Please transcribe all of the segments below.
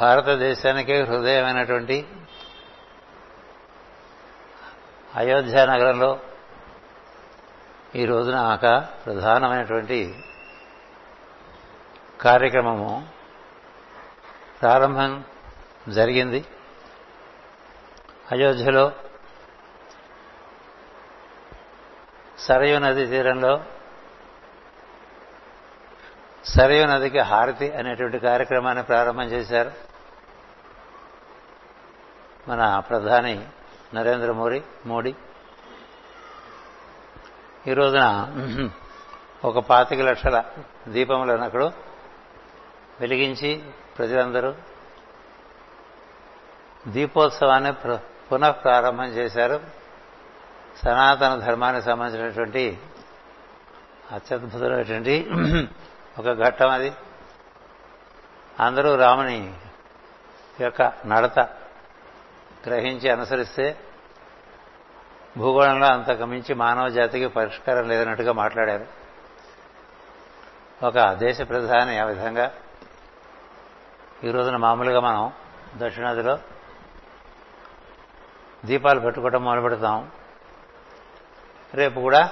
భారతదేశానికే హృదయమైనటువంటి అయోధ్య నగరంలో ఈ రోజున ఒక ప్రధానమైనటువంటి కార్యక్రమము ప్రారంభం జరిగింది. అయోధ్యలో సరయూ నది తీరంలో సరయూ నదికి హారతి అనేటువంటి కార్యక్రమాన్ని ప్రారంభం చేశారు మన ప్రధాని నరేంద్ర మోడీ. ఈ రోజున 25 లక్షల దీపములను అక్కడ వెలిగించి ప్రజలందరూ దీపోత్సవాన్ని పునఃప్రారంభం చేశారు. సనాతన ధర్మానికి సంబంధించినటువంటి అత్యద్భుతమైనటువంటి ఒక ఘట్టం అది. అందరూ రాముని యొక్క నడత గ్రహించి అనుసరిస్తే భూగోళంలో అంతకు మించి మానవ జాతికి పరిష్కారం లేదన్నట్టుగా మాట్లాడారు. ఒక దేశ ప్రధాని ఆ విధంగా ఈ రోజున మామూలుగా మనం దక్షిణాదిలో దీపాలు పెట్టుకోవడం మొదలు పెడతాం, రేపు కూడా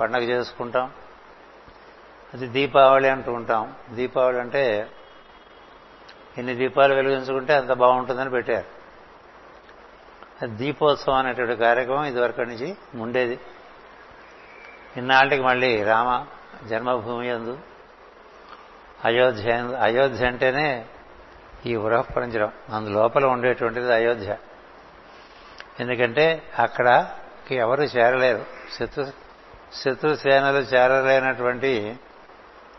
పండగ చేసుకుంటాం, అది దీపావళి అంటూ ఉంటాం. దీపావళి అంటే ఇన్ని దీపాలు వెలిగించుకుంటే అంత బాగుంటుందని పెట్టారు. దీపోత్సవం అనేటువంటి కార్యక్రమం ఇదివరకు నుంచి ఉండేది. ఇన్నాళ్ళకి మళ్ళీ రామ జన్మభూమి యందు అయోధ్య అంటేనే ఈ ఉరహపరించడం, అందులోపల ఉండేటువంటిది అయోధ్య. ఎందుకంటే అక్కడకి ఎవరు చేరలేరు, శత్రుసేనలు చేరలేనటువంటి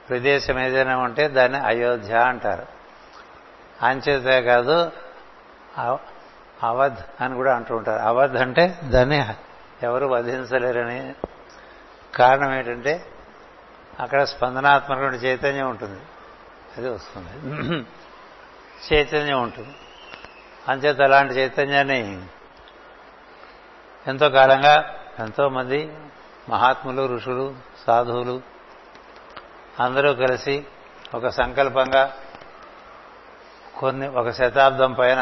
ప్రదేశం ఏదైనా ఉంటే దాన్ని అయోధ్య అంటారు. అంచేతే కాదు అవధ్ అని కూడా అంటూ ఉంటారు. అవధ్ అంటే దాన్ని ఎవరు వధించలేరని కారణం ఏంటంటే అక్కడ స్పందనాత్మకమైన చైతన్యం ఉంటుంది, అది వస్తుంది, చైతన్యం ఉంటుంది. అంచేత అలాంటి చైతన్యాన్ని ఎంతో కాలంగా ఎంతోమంది మహాత్ములు, ఋషులు, సాధువులు అందరూ కలిసి ఒక సంకల్పంగా ఒక 100 పైన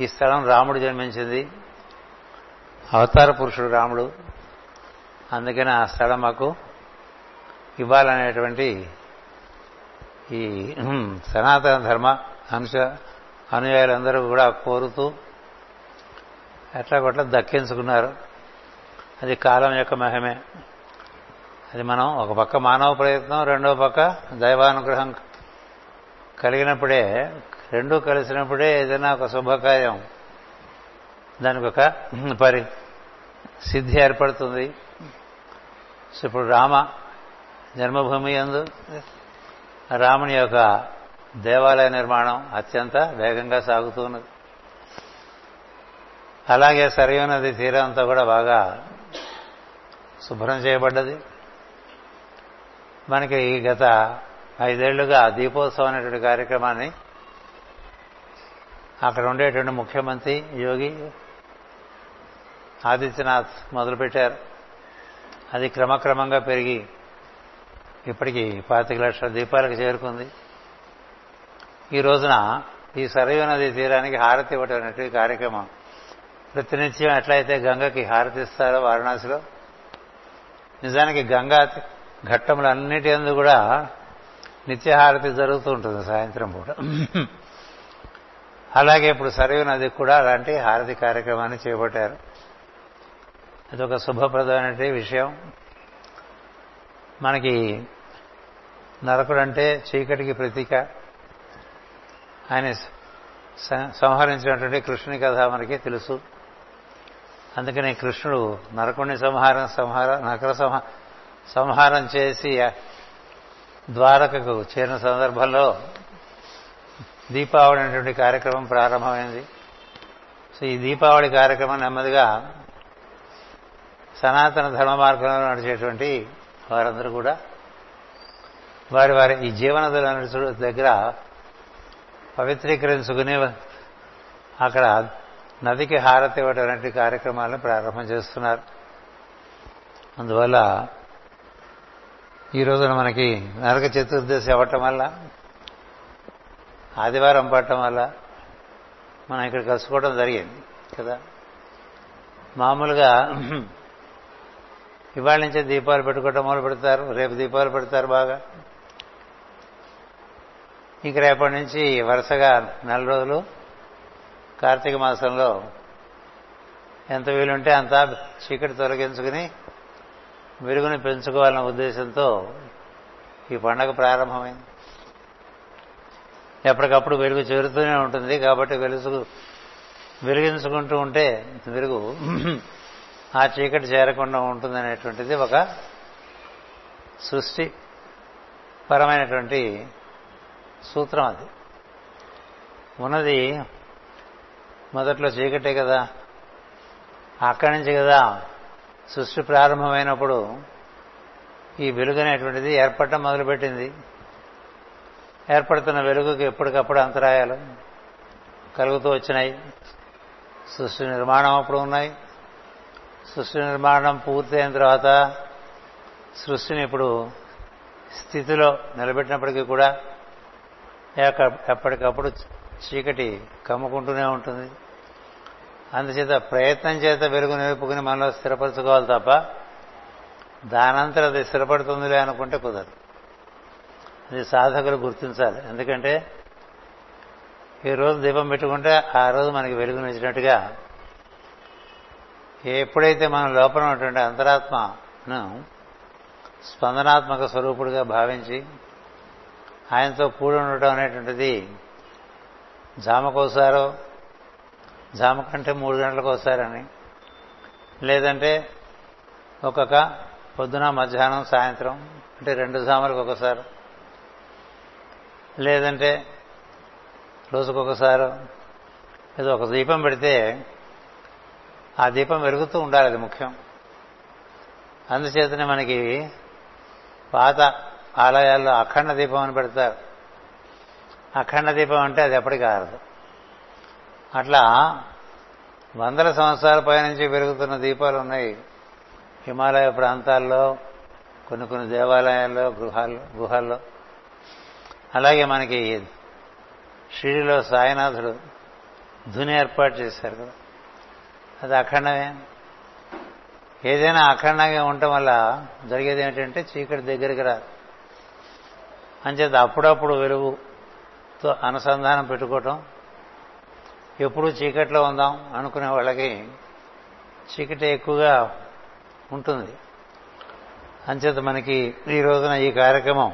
ఈ స్థలం రాముడు జన్మించింది, అవతార పురుషుడు రాముడు, అందుకని ఆ స్థలం మాకు ఇవ్వాలనేటువంటి ఈ సనాతన ధర్మ అనుయాయులందరూ కూడా కోరుతూ ఎట్లా కొట్లా దక్కించుకున్నారు. అది కాలం యొక్క మహిమే. అది మనం ఒక పక్క మానవ ప్రయత్నం, రెండో పక్క దైవానుగ్రహం కలిగినప్పుడే, రెండూ కలిసినప్పుడే ఏదైనా ఒక శుభకార్యం దానికి ఒక సిద్ధి ఏర్పడుతుంది. సో ఇప్పుడు రామ జన్మభూమి యందు రాముని యొక్క దేవాలయ నిర్మాణం అత్యంత వేగంగా సాగుతూ ఉన్నది. అలాగే సరయూ నది తీరం అంతా కూడా బాగా శుభ్రం చేయబడ్డది. మనకి గత 5 ఏళ్లుగా దీపోత్సవం అనేటువంటి కార్యక్రమాన్ని అక్కడ ఉండేటువంటి ముఖ్యమంత్రి యోగి ఆదిత్యనాథ్ మొదలుపెట్టారు. అది క్రమక్రమంగా పెరిగి ఇప్పటికీ 25 లక్షల దీపాలకు చేరుకుంది. ఈ రోజున ఈ సరయూ నది తీరానికి హారతి ఇవ్వడం అనేటువంటి కార్యక్రమం ప్రతినిత్యం ఎట్లయితే గంగకి హారతిస్తారో వారణాసిలో, నిజానికి గంగా ఘట్టములన్నిటి యందు కూడా నిత్యహారతి జరుగుతూ ఉంటుంది సాయంత్రం పూట. అలాగే ఇప్పుడు సరయూ నదికి కూడా అలాంటి హారతి కార్యక్రమాన్ని చేపట్టారు. అదొక శుభప్రదమైన విషయం. మనకి నరకుడంటే చీకటికి ప్రతీక, ఆయన సంహరించినటువంటి కృష్ణుని కథ మనకి తెలుసు. అందుకని కృష్ణుడు నరకుడిని సంహారం చేసి ద్వారకకు చేరిన సందర్భంలో దీపావళి అనేటువంటి కార్యక్రమం ప్రారంభమైంది. సో ఈ దీపావళి కార్యక్రమం నెమ్మదిగా సనాతన ధర్మ మార్గంలో నడిచేటువంటి వారందరూ కూడా వారి వారి ఈ జీవనదుల దగ్గర పవిత్రీకరించుకుని అక్కడ నదికి హారతి ఇవ్వడం అనేటువంటి కార్యక్రమాలను ప్రారంభం చేస్తున్నారు. అందువల్ల ఈ రోజున మనకి నరక చతుర్దశి అవ్వటం వల్ల ఆదివారం పడటం వల్ల మనం ఇక్కడ కలుసుకోవడం జరిగింది కదా. మామూలుగా ఇవాళ నుంచే దీపాలు పెట్టుకోవటం మొదలు పెడతారు, రేపు దీపాలు పెడతారు బాగా. ఇంక రేపటి నుంచి వరుసగా 4 రోజులు కార్తీక మాసంలో ఎంత వీలుంటే అంత చీకటి తొలగించుకుని వెలుగుని పెంచుకోవాలన్న ఉద్దేశంతో ఈ పండగ ప్రారంభమైంది. ఎప్పటికప్పుడు వెలుగు చేరుతూనే ఉంటుంది కాబట్టి వెలిగించుకుంటూ ఉంటే వెలుగు ఆ చీకటి చేరకుండా ఉంటుందనేటువంటిది ఒక సృష్టి పరమైనటువంటి సూత్రం. అది ఉన్నది మొదట్లో చీకటే కదా, అక్కడి నుంచి కదా సృష్టి ప్రారంభమైనప్పుడు ఈ వెలుగు అనేటువంటిది ఏర్పడటం మొదలుపెట్టింది. ఏర్పడుతున్న వెలుగుకి ఎప్పటికప్పుడు అంతరాయాలు కలుగుతూ వచ్చినాయి. సృష్టి నిర్మాణం అప్పుడు ఉన్నాయి, సృష్టి నిర్మాణం పూర్తయిన తర్వాత సృష్టిని ఇప్పుడు స్థితిలో నిలబెట్టినప్పటికీ కూడా ఎప్పటికప్పుడు చీకటి కమ్ముకుంటూనే ఉంటుంది. అందుచేత ప్రయత్నం చేత వెలుగు నిలుపుకుని మనలో స్థిరపరచుకోవాలి తప్ప దానంతరం అది స్థిరపడుతుందిలే అనుకుంటే కుదరదు. అది సాధకులు గుర్తించాలి. ఎందుకంటే ఈ రోజు దీపం పెట్టుకుంటే ఆ రోజు మనకి వెలుగుని ఇచ్చినట్టుగా ఎప్పుడైతే మన లోపల ఉన్నటువంటి అంతరాత్మను స్పందనాత్మక స్వరూపుడుగా భావించి ఆయనతో కూడి ఉండటం అనేటువంటిది జామకోసారో జామ కంటే 3 గంటలకోసారని, లేదంటే ఒక్కొక్క పొద్దున మధ్యాహ్నం సాయంత్రం అంటే 2 జాములకు ఒకసారి, లేదంటే రోజుకొకసారి ఏదో ఒక దీపం పెడితే ఆ దీపం వెలుగుతూ ఉండాలి. అది ముఖ్యం. అందుచేతనే మనకి పాత ఆలయాల్లో అఖండ దీపం అని పెడతారు. అఖండ దీపం అంటే అది ఎప్పటికీ ఆరదు. అట్లా 100 సంవత్సరాల పైనుంచి పెరుగుతున్న దీపాలు ఉన్నాయి హిమాలయ ప్రాంతాల్లో, కొన్ని దేవాలయాల్లో, గుహల్లో. అలాగే మనకి షిరిలో సాయినాథుడు ధుని ఏర్పాటు చేశారు కదా, అది అఖండమే. ఏదైనా అఖండంగా ఉండటం వల్ల జరిగేది ఏంటంటే చీకటి దగ్గరికి రాదు. అంచేత అప్పుడప్పుడు వెలుగుతో అనుసంధానం పెట్టుకోవటం, ఎప్పుడూ చీకట్లో ఉందాం అనుకునే వాళ్ళకి చీకటి ఎక్కువగా ఉంటుంది. అంచేత మనకి ఈ రోజున ఈ కార్యక్రమం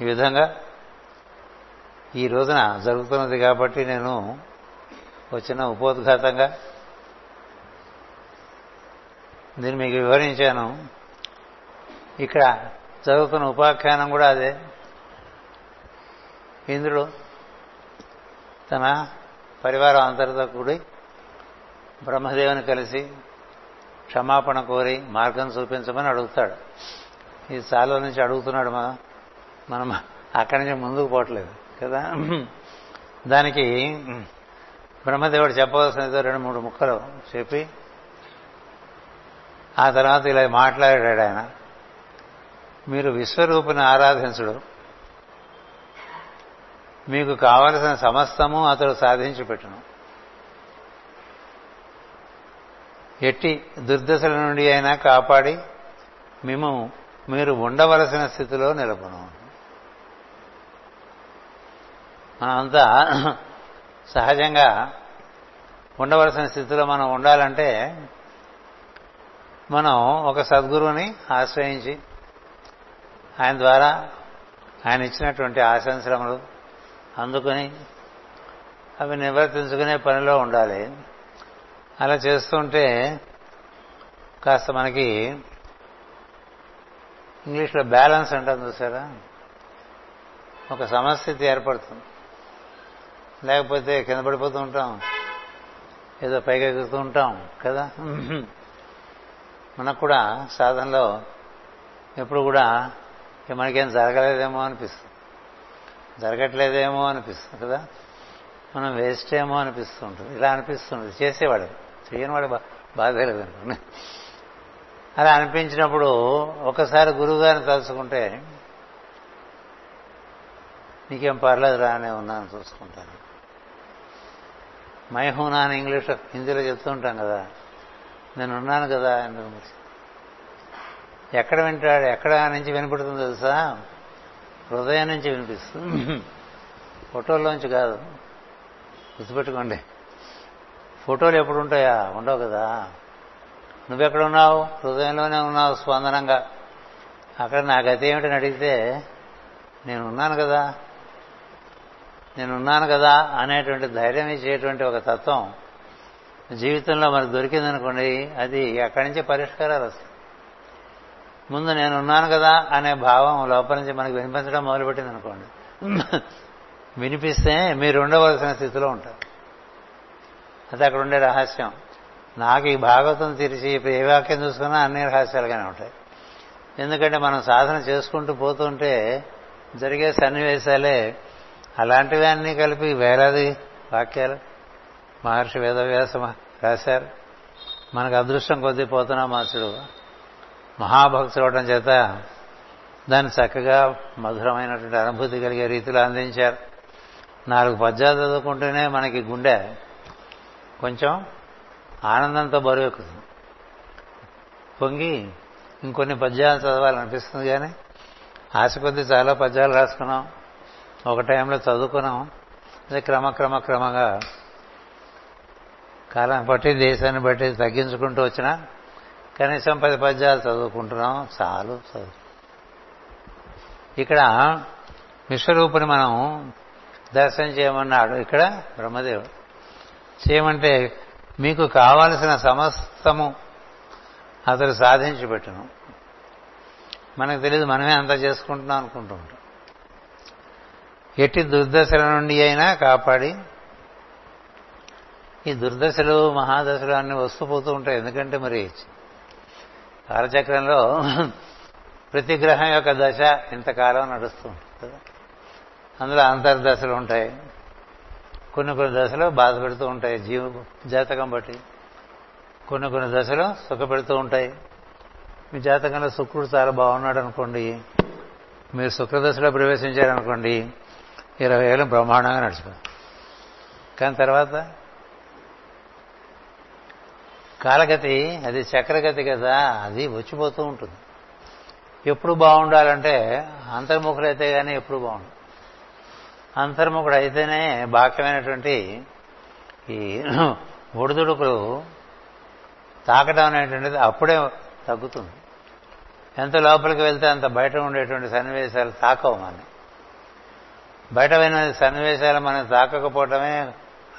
ఈ విధంగా ఈ రోజున జరుగుతున్నది కాబట్టి నేను వచ్చిన ఉపోద్ఘాతంగా దీన్ని మీకు వివరించాను. ఇక్కడ జరుగుతున్న ఉపాఖ్యానం కూడా అదే. ఇంద్రుడు తన పరివారం అంతటితో కూడి బ్రహ్మదేవుని కలిసి క్షమాపణ కోరి మార్గం చూపించమని అడుగుతాడు. ఈ చాలా నుంచి అడుగుతున్నాడు. మనం అక్కడి నుంచి ముందుకు పోవట్లేదు కదా. దానికి బ్రహ్మదేవుడు చెప్పవలసినదో 2-3 ముక్కలు చెప్పి ఆ తర్వాత ఇలా మాట్లాడాడు ఆయన. మీరు విశ్వరూపుని ఆరాధించుడు, మీకు కావలసిన సమస్తము అతడు సాధించి పెట్టును. ఎట్టి దుర్దశల నుండి అయినా కాపాడి మీరు ఉండవలసిన స్థితిలో నిలపను. మనమంతా సహజంగా ఉండవలసిన స్థితిలో మనం ఉండాలంటే మనం ఒక సద్గురువుని ఆశ్రయించి ఆయన ద్వారా ఆయన ఇచ్చినటువంటి ఆశంశ్రమలు అందుకుని అవి నివర్తించుకునే పనిలో ఉండాలి. అలా చేస్తుంటే కాస్త మనకి ఇంగ్లీష్లో బ్యాలెన్స్ అంటాం చూసారా, ఒక సమస్థితి ఏర్పడుతుంది. లేకపోతే కింద పడిపోతూ ఉంటాం, ఏదో పైకి ఎక్కుతూ ఉంటాం కదా. మనకు కూడా సాధనలో ఎప్పుడు కూడా మనకేం జరగలేదేమో అనిపిస్తుంది, జరగట్లేదేమో అనిపిస్తుంది కదా, మనం వేస్ట్ ఏమో అనిపిస్తూ ఉంటుంది. ఇలా అనిపిస్తుంది. చేసేవాడు చేయనివాడు బాధే లేదనుకోండి. అలా అనిపించినప్పుడు ఒకసారి గురువుగారిని తలుచుకుంటే నీకేం పర్లేదు రానే ఉన్నాను చూసుకుంటాను. మై హూనా అని ఇంగ్లీష్లో హిందీలో చెప్తూ ఉంటాం కదా, నేనున్నాను కదా అని. ఎక్కడ వింటాడు, ఎక్కడ నుంచి వినపడుతుంది తెలుసా? హృదయం నుంచి వినిపిస్తుంది, ఫోటోల్లోంచి కాదు. గుర్తుపెట్టుకోండి, ఫోటోలు ఎప్పుడు ఉంటాయా? ఉండవు కదా. నువ్వెక్కడున్నావు? హృదయంలోనే ఉన్నావు స్పందనంగా. అక్కడ నా గతి ఏమిటని అడిగితే నేనున్నాను కదా అనేటువంటి ధైర్యం ఇచ్చేటువంటి ఒక తత్వం జీవితంలో మనకు దొరికిందనుకోండి, అది అక్కడి నుంచే పరిష్కారాలు వస్తాయి. ముందు నేనున్నాను కదా అనే భావం లోపల నుంచి మనకు వినిపించడం మొదలుపెట్టింది అనుకోండి, వినిపిస్తే మీరు ఉండవలసిన స్థితిలో ఉంటారు. అది అక్కడ ఉండే రహస్యం. నాకు ఈ భాగవతం తెరిచి ఇప్పుడు ఏ వాక్యం చూసుకున్నా అన్ని రహస్యాలుగానే ఉంటాయి. ఎందుకంటే మనం సాధన చేసుకుంటూ పోతుంటే జరిగే సన్నివేశాలే అలాంటివి. అన్నీ కలిపి వేలాది వాక్యాలు మహర్షి వేదవ్యాస రాశారు. మనకు అదృష్టం కొద్దీ పోతున్నా మాసుడు మహాభక్తులు అవడం చేత దాన్ని చక్కగా మధురమైనటువంటి అనుభూతి కలిగే రీతిలో అందించారు. 4 పద్యాలు చదువుకుంటూనే మనకి గుండె కొంచెం ఆనందంతో బరువెక్కుతుంది, పొంగి ఇంకొన్ని పద్యాలు చదవాలనిపిస్తుంది. కానీ ఆశ కొద్దీ చాలా పద్యాలు రాసుకున్నాం, ఒక టైంలో చదువుకున్నాం. అదే క్రమంగా కాలాన్ని బట్టి దేశాన్ని బట్టి తగ్గించుకుంటూ వచ్చినా కనీసం 10 పద్యాలు చదువుకుంటున్నాం, చాలు చదువు. ఇక్కడ విశ్వరూపుని మనం దర్శనం చేయమన్నాడు, ఇక్కడ బ్రహ్మదేవుడు చేయమంటే మీకు కావలసిన సమస్తము అతను సాధించి పెట్టును. మనకు తెలియదు, మనమే అంతా చేసుకుంటున్నాం అనుకుంటూ ఉంటాం. ఎట్టి దుర్దశల నుండి అయినా కాపాడి, ఈ దుర్దశలు మహాదశలు అన్నీ వస్తూ పోతూ ఉంటాయి. ఎందుకంటే మరి కాలచక్రంలో ప్రతి గ్రహం యొక్క దశ ఇంతకాలం నడుస్తూ ఉంటుంది కదా, అందులో అంతర్దశలు ఉంటాయి. కొన్ని దశలు బాధ పెడుతూ ఉంటాయి జీవ జాతకం బట్టి, కొన్ని దశలు సుఖ పెడుతూ ఉంటాయి. మీ జాతకంలో శుక్రుడు చాలా బాగున్నాడు అనుకోండి, మీరు శుక్రదశలో ప్రవేశించారనుకోండి, 20 ఏళ్ళు బ్రహ్మాండంగా నడిచిపోయింది. కానీ తర్వాత కాలగతి అది చక్రగతి కదా, అది వచ్చిపోతూ ఉంటుంది. ఎప్పుడు బాగుండాలంటే అంతర్ముఖుడు అయితే కానీ ఎప్పుడు బాగుండదు. అంతర్ముఖుడు అయితేనే బాక్యమైనటువంటి ఈ ఒడిదుడుకులు తాకడం అనేటువంటిది అప్పుడే తగ్గుతుంది. ఎంత లోపలికి వెళ్తే అంత బయట ఉండేటువంటి సన్నివేశాలు తాకవు మనం. బయటమైన సన్నివేశాలు మనం తాకకపోవటమే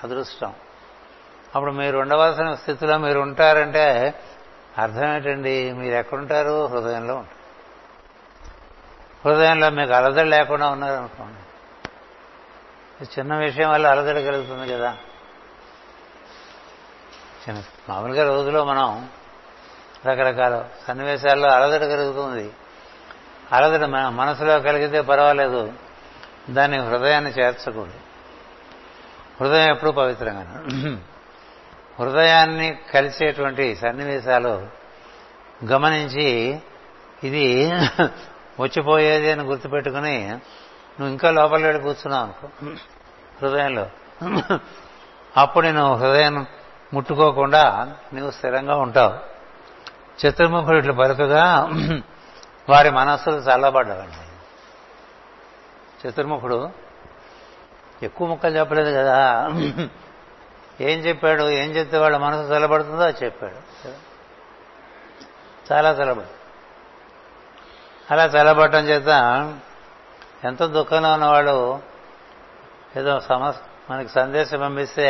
అదృష్టం. అప్పుడు మీరు ఉండవలసిన స్థితిలో మీరు ఉంటారంటే అర్థం ఏంటండి? మీరు ఎక్కడుంటారు? హృదయంలో ఉంటారు. హృదయంలో మీకు అలజడి లేకుండా ఉన్నారనుకోండి, చిన్న విషయం వల్ల అలజడి కలుగుతుంది కదా. మామూలుగా రోజులో మనం రకరకాల సన్నివేశాల్లో అలజడి కలుగుతుంది. అలజడి మన మనసులో కలిగితే పర్వాలేదు, దాన్ని హృదయాన్ని చేర్చకూడదు. హృదయం ఎప్పుడూ పవిత్రంగా, హృదయాన్ని కలిసేటువంటి సన్నివేశాలు గమనించి ఇది వచ్చిపోయేది అని గుర్తుపెట్టుకుని నువ్వు ఇంకా లోపల వెళ్ళి కూర్చున్నావు అనుకో హృదయంలో, అప్పుడు నేను హృదయం ముట్టుకోకుండా నువ్వు స్థిరంగా ఉంటావు. చతుర్ముఖుడు ఇట్లా బరుకగా వారి మనస్సులు చల్లబడ్డావండి. చతుర్ముఖుడు ఎక్కువ ముక్కలు చెప్పలేదు కదా, ఏం చెప్పాడు? ఏం చెప్తే వాళ్ళ మనసు చల్లబడుతుందో అది చెప్పాడు. చాలా చల్లబడు. అలా చల్లబడటం చేత ఎంతో దుఃఖంలో ఉన్నవాడు ఏదో మనకి సందేశం పంపిస్తే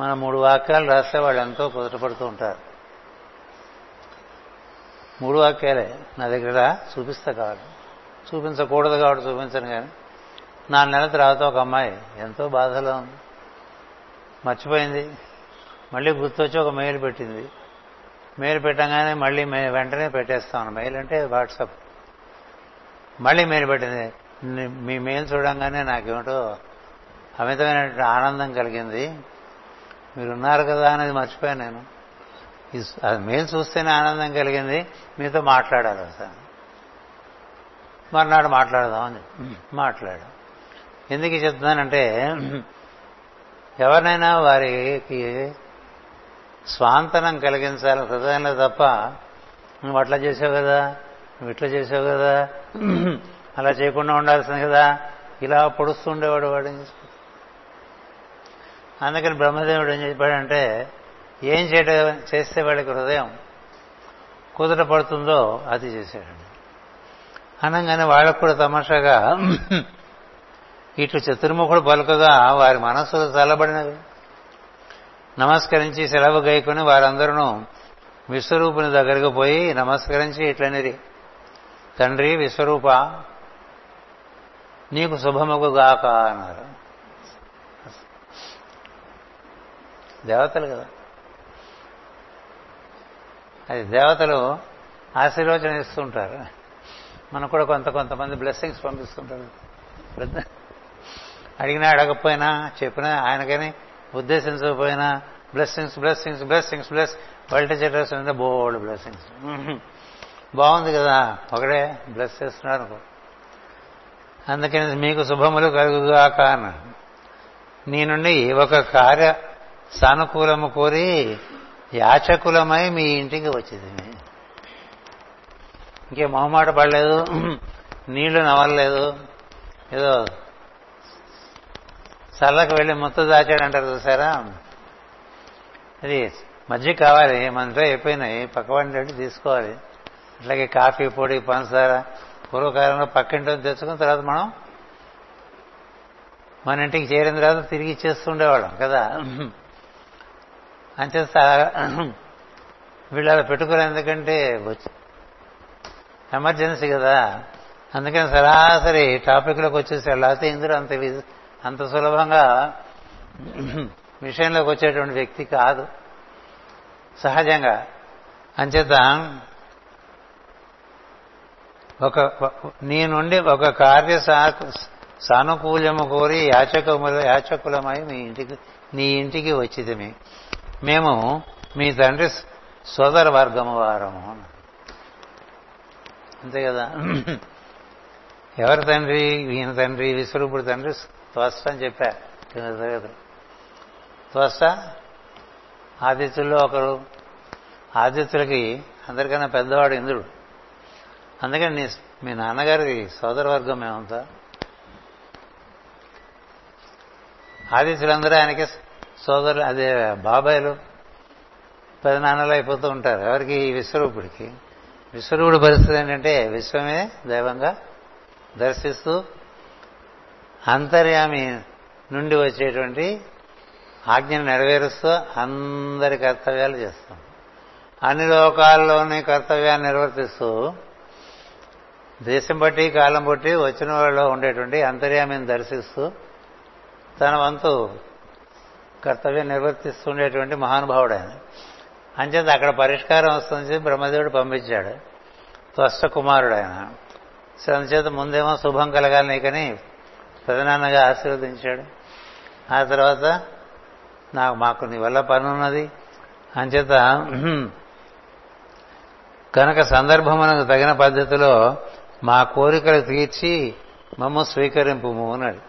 మనం 3 వాక్యాలు రాస్తే వాళ్ళు ఎంతో కుదుటపడుతూ ఉంటారు. 3 వాక్యాలే నా దగ్గర చూపిస్తా కావాలి, చూపించకూడదు కాబట్టి చూపించను. కానీ 4 నెలల తర్వాత ఒక అమ్మాయి ఎంతో బాధలో ఉంది, మర్చిపోయింది. మళ్ళీ గుర్తొచ్చి ఒక మెయిల్ పెట్టింది. మెయిల్ పెట్టగానే మళ్ళీ వెంటనే పెట్టేస్తాను, మెయిల్ అంటే వాట్సాప్. మళ్ళీ మెయిల్ పెట్టింది, మీ మెయిల్ చూడంగానే నాకేమిటో అమితమైనటువంటి ఆనందం కలిగింది, మీరున్నారు కదా అనేది మర్చిపోయాను నేను. మెయిల్ చూస్తేనే ఆనందం కలిగింది, మీతో మాట్లాడాలి సార్, మర్నాడు మాట్లాడదామని మాట్లాడాం. ఎందుకు చెప్తున్నానంటే ఎవరినైనా వారికి స్వాంతనం కలిగించాలి హృదయంలో తప్ప నువ్వు అట్లా చేసావు కదా, నువ్వు ఇట్లా చేసావు కదా, అలా చేయకుండా ఉండాల్సింది కదా, ఇలా పొడుస్తుండేవాడు వాడు. అందుకని బ్రహ్మదేవుడు ఏం చెప్పాడంటే ఏం చేస్తే వాడికి హృదయం కుదుట పడుతుందో అది చేశాడండి. అనగానే వాళ్ళకు కూడా తమాషాగా ఇట్లు చతుర్ముఖుడు పలుకగా వారి మనస్సులు చల్లబడినవి. నమస్కరించి సెలవు గైకొని వారందరూ విశ్వరూపుని దగ్గరకు పోయి నమస్కరించి ఇట్లనిది, తండ్రి విశ్వరూప నీకు శుభముగు గాక అన్నారు. దేవతలు కదా, అది దేవతలు ఆశీర్వచనం ఇస్తుంటారు, మనకు కూడా కొంతమంది బ్లెస్సింగ్స్ పంపిస్తుంటారు. అడిగినా అడగకపోయినా చెప్పినా ఆయనకని ఉద్దేశించకపోయినా బ్లెస్సింగ్స్ బ్లెస్సింగ్స్ బ్లెస్సింగ్స్ బ్లెస్ వల్టేజర్స్ అంటే బోల్డ్ బ్లెస్సింగ్స్. బాగుంది కదా, ఒకడే బ్లెస్ చేస్తున్నాడు అనుకో. అందుకని మీకు శుభములు కలుగుగాక అన్నాడు. నీ నుండి ఒక కార్య సానుకూలము కోరి యాచకులమై మీ ఇంటికి వచ్చేది, ఇంకే మొహమాట పడలేదు, నీళ్లు నవ్వలేదు, ఏదో చల్లకు వెళ్ళి ముత్తు దాచాడంటారు చూసారా, అది మజ్జిగ కావాలి మనతో అయిపోయినాయి పక్కవాడి తీసుకోవాలి. అట్లాగే కాఫీ పొడి పంచదార పూర్వకాలంలో పక్కింటి తెచ్చుకున్న తర్వాత మనం మన ఇంటికి చేరిన తర్వాత తిరిగి ఇచ్చేస్తుండేవాళ్ళం కదా. అంచేత వీళ్ళు అలా పెట్టుకోరు, ఎందుకంటే ఎమర్జెన్సీ కదా. అందుకని సరాసరి టాపిక్లోకి వచ్చేసారు, లేకపోతే ఇందులో అంత సులభంగా విషయంలోకి వచ్చేటువంటి వ్యక్తి కాదు సహజంగా. అంచేత నీ నుండి ఒక కార్య సానుకూల్యము కోరి యాచకులమై నీ ఇంటికి వచ్చితిమి, మేము మీ తండ్రి సోదర వర్గము వారము. అంతే కదా, ఎవరి తండ్రి? ఈయన తండ్రి విశ్వరూపుడు తండ్రి త్వష్ట అని చెప్పారు కింద తరగతులు. త్వష్ట ఆదిత్యుల్లో ఒకరు, ఆదిత్యులకి అందరికన్నా పెద్దవాడు ఇంద్రుడు. అందుకని మీ నాన్నగారి సోదరవర్గం మేమంతా. ఆదిత్యులందరూ ఆయనకి సోదరులు, అదే బాబాయిలు, పెదనాన్నలు అయిపోతూ ఉంటారు. ఎవరికి? విశ్వరూపుడికి. విశ్వరూపుడి పరిస్థితి ఏంటంటే విశ్వమే దైవంగా దర్శిస్తూ అంతర్యామి నుండి వచ్చేటువంటి ఆజ్ఞను నెరవేరుస్తూ అందరి కర్తవ్యాలు చేస్తాం, అన్ని లోకాల్లోని కర్తవ్యాన్ని నిర్వర్తిస్తూ దేశం బట్టి కాలం బట్టి వచ్చిన వాళ్ళలో ఉండేటువంటి అంతర్యామిని దర్శిస్తూ తన వంతు కర్తవ్యం నిర్వర్తిస్తుండేటువంటి మహానుభావుడు ఆయన. అంచేత అక్కడ పరిష్కారం వస్తుంది, బ్రహ్మదేవుడు పంపించాడు, త్వష్ట కుమారుడు ఆయన. సో అందుచేత ముందేమో శుభం కలగాలి నీకని పెదనాన్నగా ఆశీర్వదించాడు. ఆ తర్వాత మాకు నీ వల్ల పనున్నది, అంచేత కనుక సందర్భమునకు తగిన పద్ధతిలో మా కోరికలు తీర్చి మమ్మ స్వీకరింపుము అన్నాడు.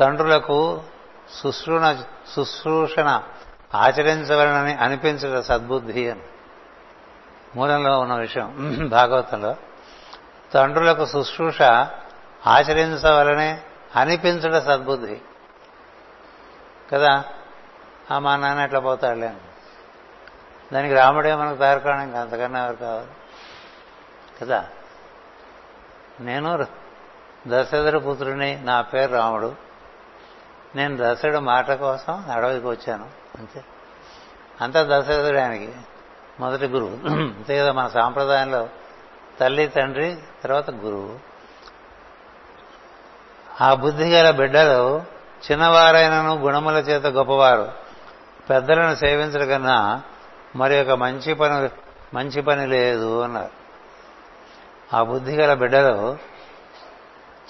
తండ్రులకు శుశ్రూషణ ఆచరించవలనని అనిపించట సద్బుద్ధి అని మూలంలో ఉన్న విషయం భాగవతంలో. తండ్రులకు శుశ్రూష ఆచరించవలనే అనిపించట సద్బుద్ధి కదా. మా నాన్న ఎట్లా పోతాడులే దానికి రాముడే మనకు తారకాణం, ఇంకా అంతకన్నా ఎవరు కావాలి కదా. నేను దశరథుడు పుత్రుని, నా పేరు రాముడు, నేను దశరథుడు మాట కోసం అడవికి వచ్చాను అంతే. అంతా దశరథుడు ఆయనకి మొదటి గురువు అంతే కదా. మన సాంప్రదాయంలో తల్లి తండ్రి తర్వాత గురువు. ఆ బుద్ధి గల బిడ్డలు చిన్నవారైనను గుణముల చేత గొప్పవారు పెద్దలను సేవించడం కన్నా మరి ఒక మంచి పని లేదు అన్నారు. ఆ బుద్ధి గల బిడ్డలు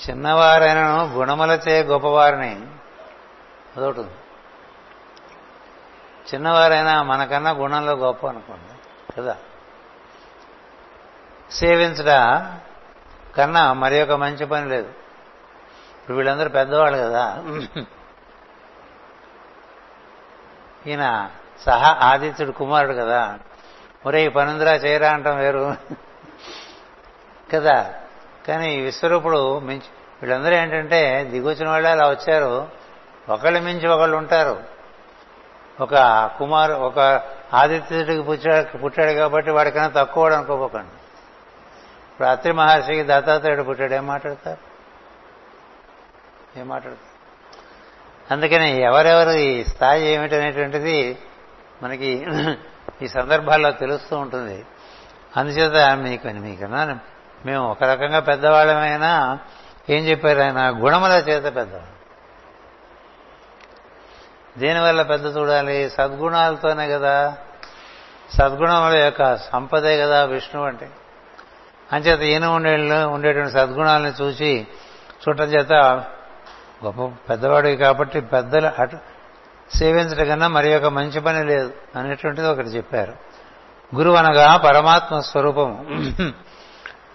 చిన్నవారైనను గుణములచే గొప్పవారిని, అదొకటి. చిన్నవారైనా మనకన్నా గుణంలో గొప్ప అనుకోండి కదా. సేవించడా కన్నా మరి ఒక మంచి పని లేదు. ఇప్పుడు వీళ్ళందరూ పెద్దవాళ్ళు కదా. ఈయన సహా ఆదిత్యుడు కుమారుడు కదా. ఒరే ఈ పనుందిరా చేయరా అంటాం వేరు కదా. కానీ ఈ విశ్వరూపుడు మించి వీళ్ళందరూ ఏంటంటే దిగొచ్చిన వాళ్ళే అలా వచ్చారు. ఒకళ్ళు మించి ఒకళ్ళు ఉంటారు. ఒక కుమారు ఒక ఆదిత్యుడికి పుట్టాడు కాబట్టి వాడికన్నా తక్కువ అనుకోపోకండి. ఇప్పుడు అత్రి మహర్షికి దత్తాత్రేయుడు పుట్టాడు, ఏం మాట్లాడతారు? అందుకని ఎవరెవరు ఈ స్థాయి ఏమిటనేటువంటిది మనకి ఈ సందర్భాల్లో తెలుస్తూ ఉంటుంది. అందుచేత మీకన్నా మేము ఒక రకంగా పెద్దవాళ్ళమైనా ఏం చెప్పారు ఆయన, గుణముల చేత పెద్దవాళ్ళు. దేనివల్ల పెద్ద చూడాలి? సద్గుణాలతోనే కదా, సద్గుణముల యొక్క సంపదే కదా విష్ణువు అంటే. అంచేత ఈయన ఉండేటువంటి సద్గుణాలను చూసి చూడటం చేత గొప్ప పెద్దవాడు కాబట్టి పెద్దలు అటు సేవించడం కన్నా మరి ఒక మంచి పని లేదు అనేటువంటిది ఒకటి చెప్పారు. గురువు అనగా పరమాత్మ స్వరూపము,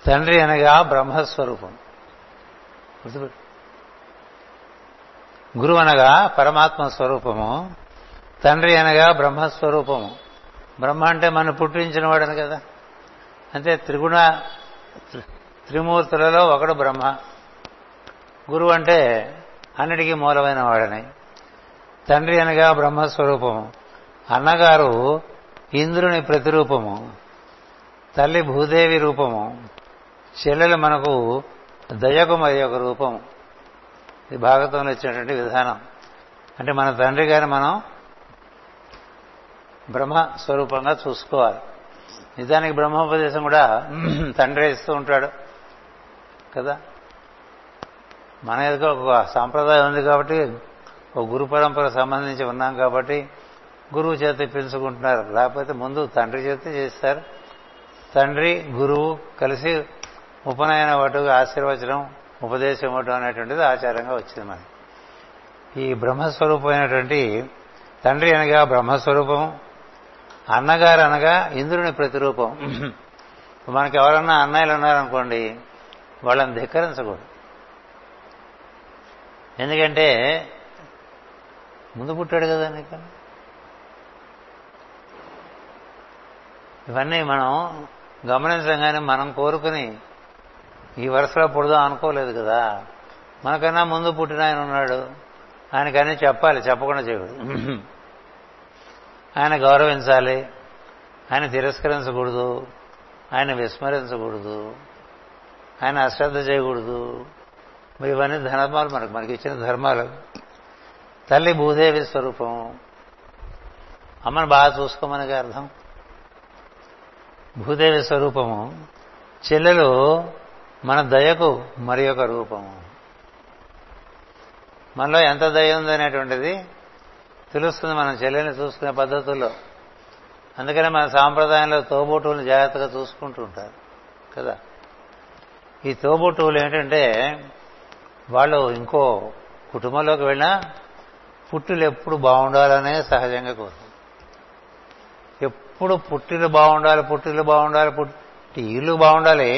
తండ్రి అనగా బ్రహ్మస్వరూపం. గురువు అనగా పరమాత్మ స్వరూపము, తండ్రి అనగా బ్రహ్మస్వరూపము. బ్రహ్మ అంటే మనం పుట్టించిన వాడని కదా. అంటే త్రిమూర్తులలో ఒకడు బ్రహ్మ. గురువు అంటే అన్నిటికీ మూలమైన వాడని. తండ్రి అనగా బ్రహ్మస్వరూపము. అన్నగారు ఇంద్రుని ప్రతిరూపము, తల్లి భూదేవి రూపము, చెల్లెలు మనకు దయకు మరి ఒక రూపము. ఇది భాగవతంలో ఇచ్చినటువంటి విధానం. అంటే మన తండ్రి గారిని మనం బ్రహ్మస్వరూపంగా చూసుకోవాలి. నిజానికి బ్రహ్మోపదేశం కూడా తండ్రి ఇస్తూ ఉంటాడు కదా. మన ఎదుగు ఒక సాంప్రదాయం ఉంది కాబట్టి, ఒక గురు పరంపర సంబంధించి ఉన్నాం కాబట్టి గురువు చేత పెంచుకుంటున్నారు. లేకపోతే ముందు తండ్రి చేత చేస్తారు. తండ్రి గురువు కలిసి ఉపనయన వాటికి ఆశీర్వచనం, ఉపదేశం ఇవ్వటం అనేటువంటిది ఆచారంగా వచ్చింది మనకి. ఈ బ్రహ్మస్వరూపమైనటువంటి తండ్రి అనగా బ్రహ్మస్వరూపం, అన్నగారు అనగా ఇంద్రుని ప్రతిరూపం. మనకి ఎవరన్నా అన్నయ్యలు ఉన్నారనుకోండి, వాళ్ళని ధిక్కరించకూడదు. ఎందుకంటే ముందు పుట్టాడు కదా నీకు. ఇవన్నీ మనం గమనించగానే మనం కోరుకుని ఈ వరుసలో పుడదాం అనుకోలేదు కదా. మనకన్నా ముందు పుట్టిన ఆయన ఉన్నాడు, ఆయనకన్నీ చెప్పాలి, చెప్పకుండా చేయడు. ఆయన గౌరవించాలి, ఆయన తిరస్కరించకూడదు, ఆయన విస్మరించకూడదు, ఆయన అశ్రద్ధ చేయకూడదు. ఇవన్నీ ధర్మాలు, మనకి ఇచ్చిన ధర్మాలు. తల్లి భూదేవి స్వరూపం, అమ్మను బాగా చూసుకోమని అర్థం. భూదేవి స్వరూపము, చెల్లెలు మన దయకు మరి ఒక రూపము. మనలో ఎంత దయ ఉందనేటువంటిది తెలుస్తుంది మనం చెల్లెని చూసుకునే పద్ధతుల్లో. అందుకనే మన సాంప్రదాయంలో తోబుట్టువులను జాగ్రత్తగా చూసుకుంటూ ఉంటారు కదా. ఈ తోబుట్టువులు ఏంటంటే వాళ్ళు ఇంకో కుటుంబంలోకి వెళ్ళినా పుట్టులు ఎప్పుడు బాగుండాలనే సహజంగా కోరు. ఎప్పుడు పుట్టిల్లు బాగుండాలి, ఇల్లు బాగుండాలి.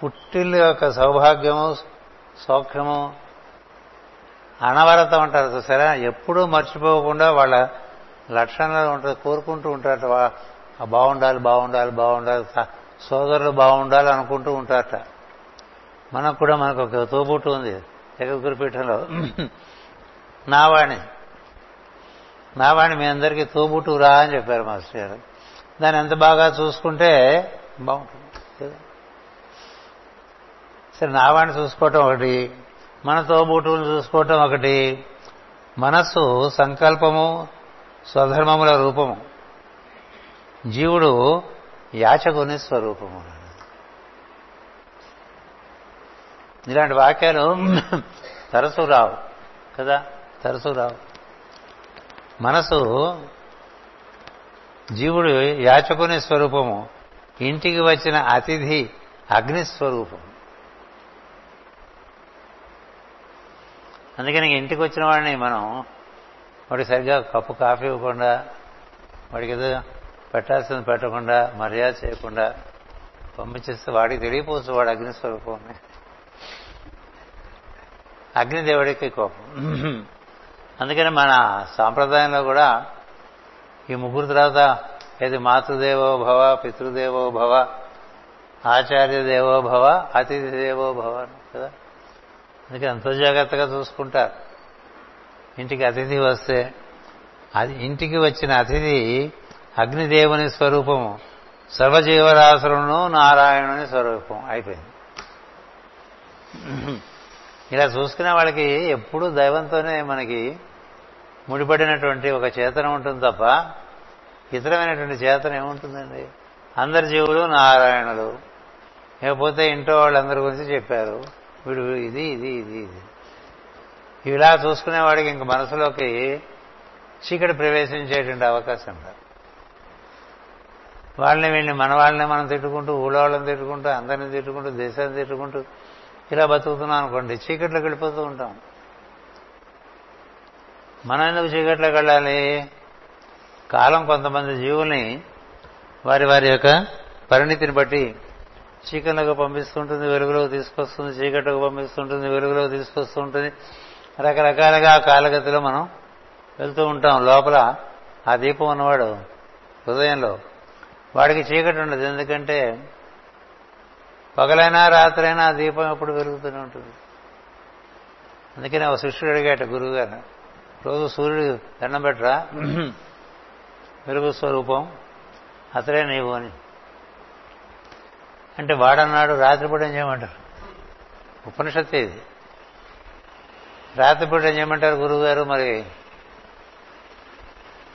పుట్టిల్లు యొక్క సౌభాగ్యము, సౌఖ్యము అనవరతం ఉంటారు సరే, ఎప్పుడూ మర్చిపోకుండా వాళ్ళ లక్షణాలు ఉంటారు, కోరుకుంటూ ఉంటారట. బాగుండాలి, సోదరులు బాగుండాలి అనుకుంటూ ఉంటారట. మనకు కూడా మనకు ఒక తోబుట్టు ఉంది ఏకగురుపీఠంలో, నావాణి మీ అందరికీ తోబుట్టురా అని చెప్పారు మాస్టర్ గారు. దాన్ని ఎంత బాగా చూసుకుంటే బాగుంటుంది కదా. సరే, నావాణ్ణి చూసుకోవటం ఒకటి, మన తోబుట్టువుని చూసుకోవటం ఒకటి. మనస్సు సంకల్పము, స్వధర్మముల రూపము. జీవుడు యాచకుని స్వరూపము. ఇలాంటి వాక్యాలు తరచూ రావు. మనసు జీవుడు యాచకుని స్వరూపము, ఇంటికి వచ్చిన అతిథి అగ్నిస్వరూపం. అందుకని ఇంటికి వచ్చిన వాడిని మనం వాడికి సరిగ్గా కప్పు కాఫీ ఇవ్వకుండా, వాడికి ఏదో పెట్టాల్సింది పెట్టకుండా, మర్యాద చేయకుండా పంపించేస్తే వాడికి తెలియపోవచ్చు వాడు అగ్నిస్వరూపం. అగ్నిదేవుడికి కోపం. అందుకని మన సాంప్రదాయంలో కూడా ఈ ముగ్గురు తర్వాత ఏది మాతృదేవో భవ, పితృదేవో భవ, ఆచార్య దేవో భవ, అతిథి దేవో భవ కదా. అందుకే ఎంతో జాగ్రత్తగా చూసుకుంటారు. ఇంటికి అతిథి వస్తే అది ఇంటికి వచ్చిన అతిథి అగ్నిదేవుని స్వరూపము, సర్వజీవరాశులను నారాయణుని స్వరూపం అయిపోయింది. ఇలా చూసుకునే వాళ్ళకి ఎప్పుడూ దైవంతోనే మనకి ముడిపడినటువంటి ఒక చేతన ఉంటుంది తప్ప ఇతరమైనటువంటి చేతన ఏముంటుందండి. అందరి జీవులు నారాయణులు. లేకపోతే ఇంట్లో వాళ్ళందరి గురించి చెప్పారు, వీడు ఇది ఇది ఇది ఇది. ఇలా చూసుకునేవాడికి ఇంక మనసులోకి చీకటి ప్రవేశించేటువంటి అవకాశం ఉండదు. వాళ్ళని వీళ్ళని, మన వాళ్ళని మనం తిట్టుకుంటూ, ఊళ్ళో వాళ్ళని తిట్టుకుంటూ, అందరినీ తిట్టుకుంటూ, దేశాన్ని తిట్టుకుంటూ ఇలా బతుకుతున్నాం అనుకోండి, చీకట్లోకి వెళ్ళిపోతూ ఉంటాం. మనం ఎందుకు చీకట్లోకి వెళ్ళాలి? కాలం కొంతమంది జీవుల్ని వారి వారి యొక్క పరిణితిని బట్టి చీకట్లోకి పంపిస్తుంటుంది, వెలుగులోకి తీసుకొస్తుంది, చీకట్లోకి పంపిస్తుంటుంది, వెలుగులోకి తీసుకొస్తుంటుంది. రకరకాలుగా కాలగతిలో మనం వెళ్తూ ఉంటాం. లోపల ఆ దీపం ఉన్నవాడు హృదయంలో వాడికి చీకటి ఉండదు. ఎందుకంటే పగలైనా రాత్రైనా ఆ దీపం ఎప్పుడు వెలుగుతూనే ఉంటుంది. అందుకని ఒక శిష్యుడు అడిగాట గురువు గారు, రోజు సూర్యుడు దండం పెట్టరా, వెలుగు స్వరూపం అతడే నీవు అని అంటే వాడన్నాడు, రాత్రిపూట ఏం చేయమంటారు? ఉపనిషత్తు ఇది, రాత్రిపూట ఏం చేయమంటారు గురువు గారు? మరి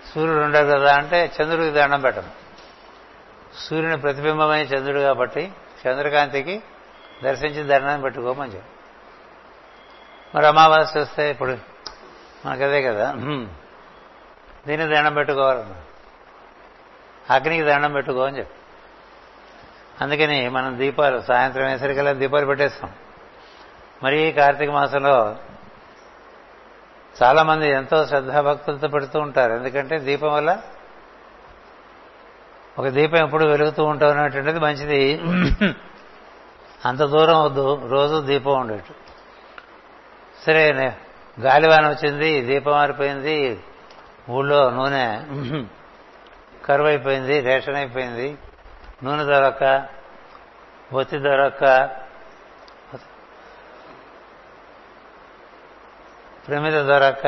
సూర్యుడు ఉండదు కదా అంటే చంద్రుడికి దండం పెట్టను. సూర్యుని ప్రతిబింబమైన చంద్రుడు కాబట్టి చంద్రకాంతికి దర్శించి దండం పెట్టుకోమని చెప్పి. మరి అమావాస్య వస్తే ఇప్పుడు మనకదే కదా, దీన్ని దండం పెట్టుకోవాలన్నా, అగ్నికి దండం పెట్టుకోమని చెప్పి. అందుకని మనం దీపాలు సాయంత్రం వేసరికల్లా దీపాలు పెట్టేస్తాం. మరి కార్తీక మాసంలో చాలామంది ఎంతో శ్రద్ధాభక్తులతో పెడుతూ ఉంటారు. ఎందుకంటే దీపం వల్ల, ఒక దీపం ఎప్పుడు వెలుగుతూ ఉంటాం అనేటువంటిది మంచిది. అంత దూరం వద్దు, రోజు దీపం ఉండేట్టు. సరే, గాలివాన వచ్చింది, దీపం ఆరిపోయింది, ఊళ్ళో నూనె కరువు అయిపోయింది, రేషన్ అయిపోయింది, నూనె దొరక్క, ఒత్తి దొరక్క, ప్రమిద దొరక్క,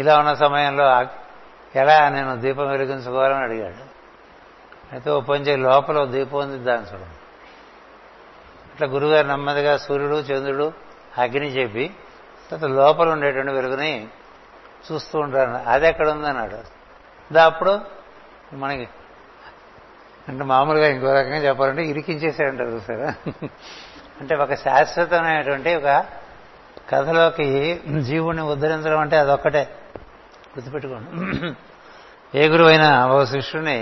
ఇలా ఉన్న సమయంలో ఎలా నేను దీపం వెలిగించుకోవాలని అడిగాడు. అయితే ఓ పని చేయి, లోపల దీపం ఉంది దాని చూడండి. అట్లా గురుగారు నెమ్మదిగా సూర్యుడు, చంద్రుడు, అగ్ని చెప్పి తర్వాత లోపల ఉండేటువంటి వెలుగుని చూస్తూ ఉంటారు. అది ఎక్కడ ఉందన్నాడు. అప్పుడు మనకి అంటే మామూలుగా ఇంకో రకంగా చెప్పాలంటే ఇరికించేసాడంటారు చూసారా. అంటే ఒక శాశ్వతమైనటువంటి ఒక కథలోకి జీవుణ్ణి ఉద్ధరించడం అంటే అదొక్కటే గుర్తుపెట్టుకోండి. ఏ గురువైనా ఓ శిష్యుని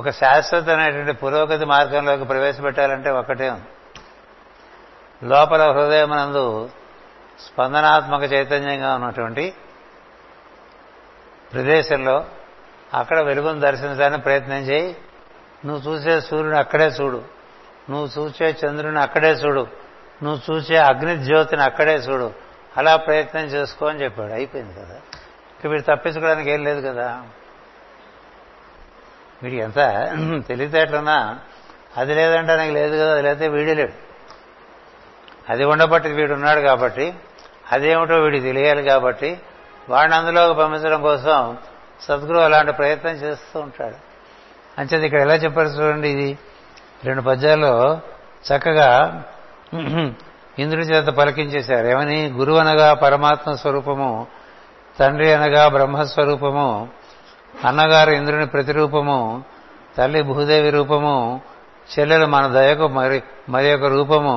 ఒక శాశ్వతమైనటువంటి పురోగతి మార్గంలోకి ప్రవేశపెట్టాలంటే ఒక్కటే ఉంది, లోపల హృదయమునందు స్పందనాత్మక చైతన్యంగా ఉన్నటువంటి ప్రదేశంలో అక్కడ వెలుగును దర్శించాలని ప్రయత్నం చేయి. నువ్వు చూసే సూర్యుని అక్కడే చూడు, నువ్వు చూసే చంద్రుని అక్కడే చూడు, నువ్వు చూసే అగ్నిజ్యోతిని అక్కడే చూడు, అలా ప్రయత్నం చేసుకో అని చెప్పాడు. అయిపోయింది కదా, ఇక వీడు తప్పించుకోవడానికి ఏం లేదు కదా. వీడికి ఎంత తెలివితేటలున్నా అది లేదంటే నాకు లేదు కదా, అది లేకపోతే వీడే లేడు. అది ఉండబట్టి వీడున్నాడు కాబట్టి, అదేమిటో వీడికి తెలియాలి కాబట్టి వాడిని అందులోకి పంపించడం కోసం సద్గురు అలాంటి ప్రయత్నం చేస్తూ ఉంటాడు. అంచేది ఇక్కడ ఎలా చెప్పారు చూడండి, ఇది 2 పద్యాల్లో చక్కగా ఇంద్రుడి చేత పలికించేశారు. ఏమని? గురువు అనగా పరమాత్మ స్వరూపము, తండ్రి అనగా బ్రహ్మస్వరూపము, అన్నగారు ఇంద్రుని ప్రతిరూపము, తల్లి భూదేవి రూపము, చెల్లెలు మన దయకు మరి యొక్క రూపము,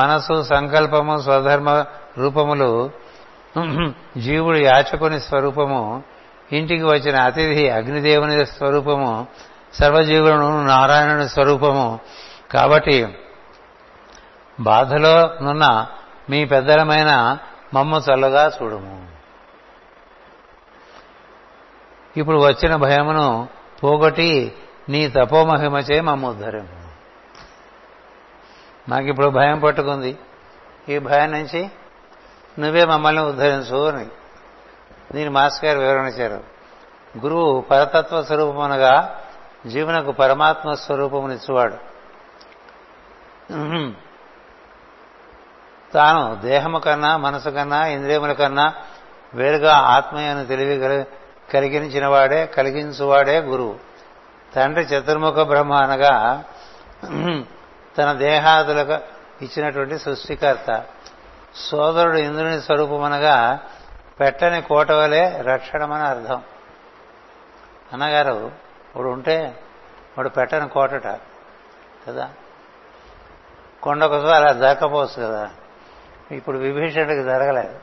మనసు సంకల్పము స్వధర్మ రూపములు, జీవుడు యాచకుని స్వరూపము, ఇంటికి వచ్చిన అతిథి అగ్నిదేవుని స్వరూపము, సర్వజీవులను నారాయణుని స్వరూపము. కాబట్టి బాధలో నున్న మీ పెద్దలమైన మమ్మ చల్లగా చూడుము. ఇప్పుడు వచ్చిన భయమును పోగొట్టి నీ తపోమహిమచే మమ్మ ఉద్ధరింపు. మాకిప్పుడు భయం పట్టుకుంది, ఈ భయం నుంచి నువ్వే మమ్మల్ని ఉద్ధరించు అని దీని మాస్టర్ గారు వివరణించారు. గురువు పరతత్వ స్వరూపమునగా జీవునకు పరమాత్మ స్వరూపమునిచ్చేవాడు. తాను దేహము కన్నా మనసు కన్నా ఇంద్రియముల కన్నా వేరుగా ఆత్మయను తెలివి కలిగించువాడే గురువు. తండ్రి చతుర్ముఖ బ్రహ్మ అనగా తన దేహాదులకు ఇచ్చినటువంటి సృష్టికర్త. సోదరుడు ఇంద్రుని స్వరూపమనగా పెట్టని కోటవలే రక్షణమని అర్థం. అన్నగారు ఇప్పుడు ఉంటే ఇప్పుడు పెట్టని కోటట కదా, కొండొకసారి అలా జరగకపోవచ్చు కదా. ఇప్పుడు విభీషణుడికి జరగలేదు.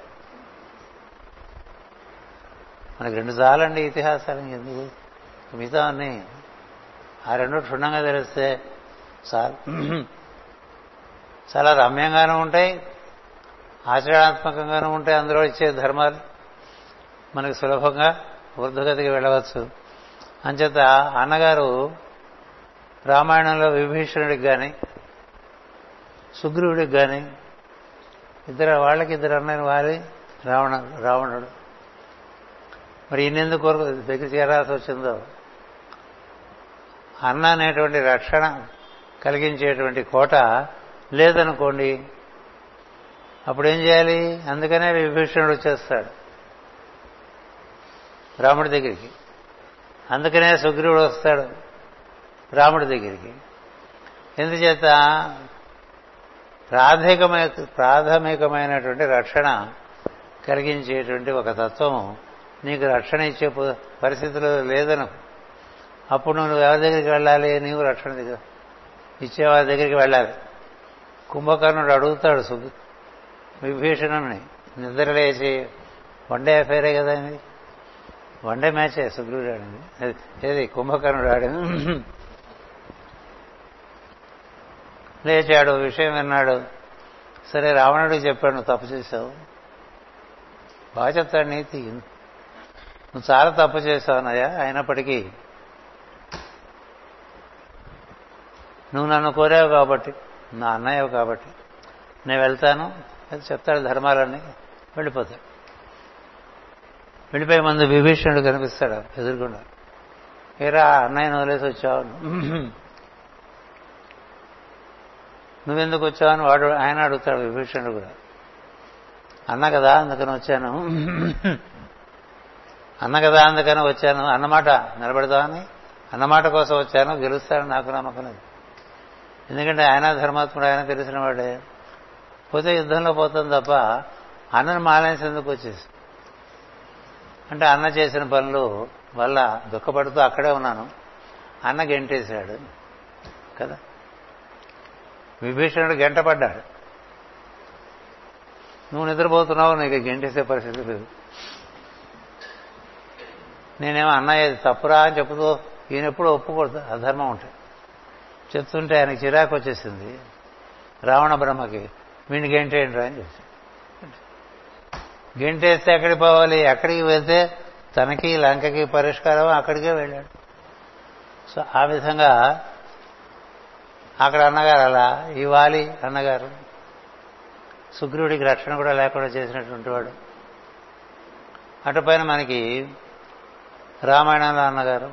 మనకి 2 సార్లండి ఇతిహాసాలు, ఎందుకు మిగతా అన్నీ ఆ 2 క్షుణ్ణంగా తెలిస్తే చాలు. చాలా రమ్యంగానూ ఉంటాయి, ఆచరణాత్మకంగానూ ఉంటాయి. అందులో ఇచ్చే ధర్మాలు మనకు సులభంగా వృద్ధగతికి వెళ్ళవచ్చు. అంచేత అన్నగారు రామాయణంలో విభీషణుడికి కానీ సుగ్రీవుడికి కానీ ఇద్దరు అన్నయ్యని వారి రావణుడు మరి ఇన్నెందుకు కొరకు దగ్గర చేరాల్సి వచ్చిందో. అన్న అనేటువంటి రక్షణ కలిగించేటువంటి కోట లేదనుకోండి, అప్పుడేం చేయాలి? అందుకనే విభీషణుడు వచ్చేస్తాడు రాముడి దగ్గరికి, అందుకనే సుగ్రీవుడు వస్తాడు రాముడి దగ్గరికి. ఎందుచేత ప్రాథమికమైనటువంటి రక్షణ కలిగించేటువంటి ఒక తత్వం నీకు రక్షణ ఇచ్చే పరిస్థితులు లేదను. అప్పుడు నువ్వు ఎవరి దగ్గరికి వెళ్ళాలి? నీవు రక్షణ దగ్గర ఇచ్చేవారి దగ్గరికి వెళ్ళాలి. కుంభకర్ణుడు అడుగుతాడు విభీషణుని, నిద్రలేచి వన్డే అఫేరే కదా ఇది, వన్డే మ్యాచే సుగ్రీవుడు ఆడింది, ఏది కుంభకర్ణుడు ఆడింది. లేచాడు, విషయం విన్నాడు. సరే రావణుడికి చెప్పాడు, నువ్వు తప్పు చేశావు, బాగా చెప్తాడు నీతి, నువ్వు చాలా తప్పు చేశావునయ్యా, అయినప్పటికీ నువ్వు నన్ను కోరావు కాబట్టి, నా అన్నయ్యవు కాబట్టి నేను వెళ్తాను అది చెప్తాడు ధర్మాలన్నీ. వెళ్ళిపోతాడు. వెళ్ళిపోయే ముందు విభీషణుడు కనిపిస్తాడు ఎదురుకుండా. ఏరా అన్నయ్యను వదిలేసి వచ్చావు, నువ్వెందుకు వచ్చావని వాడు ఆయన అడుగుతాడు విభీషణుడు కూడా. అన్న కదా అందుకని వచ్చాను అన్నమాట నిలబెడతామని, అన్నమాట కోసం వచ్చాను, గెలుస్తాడని నాకు నమ్మకం లేదు. ఎందుకంటే ఆయన ధర్మాత్ముడు, ఆయన తెలిసిన వాడే. పోతే యుద్ధంలో పోతాం తప్ప అన్నను మానేసేందుకు వచ్చేసి అంటే అన్న చేసిన పనులు వల్ల దుఃఖపడుతూ అక్కడే ఉన్నాను. అన్న గెంటేశాడు కదా, విభీషణుడు గెంటపడ్డాడు. నువ్వు నిద్రపోతున్నావు, నీకు గెంటేసే పరిస్థితి లేదు. నేనేమో అన్నయ్య తప్పురా అని చెప్తూ ఈయన ఎప్పుడూ ఒప్పుకూడదు, అధర్మం ఉంటాయి చెప్తుంటే ఆయనకి చిరాకు వచ్చేసింది రావణ బ్రహ్మకి. వీడిని గెంటేయండి అని చెప్పి గెంటేస్తే ఎక్కడికి పోవాలి? ఎక్కడికి వెళ్తే తనకి లంకకి పరిష్కారం, అక్కడికే వెళ్ళాడు. సో ఆ విధంగా అక్కడ అన్నగారు అలా. ఇవాలి అన్నగారు సుగ్రీవుడికి రక్షణ కూడా లేకుండా చేసినటువంటి వాడు. అటుపైన మనకి రామాయణంలో అన్నగారు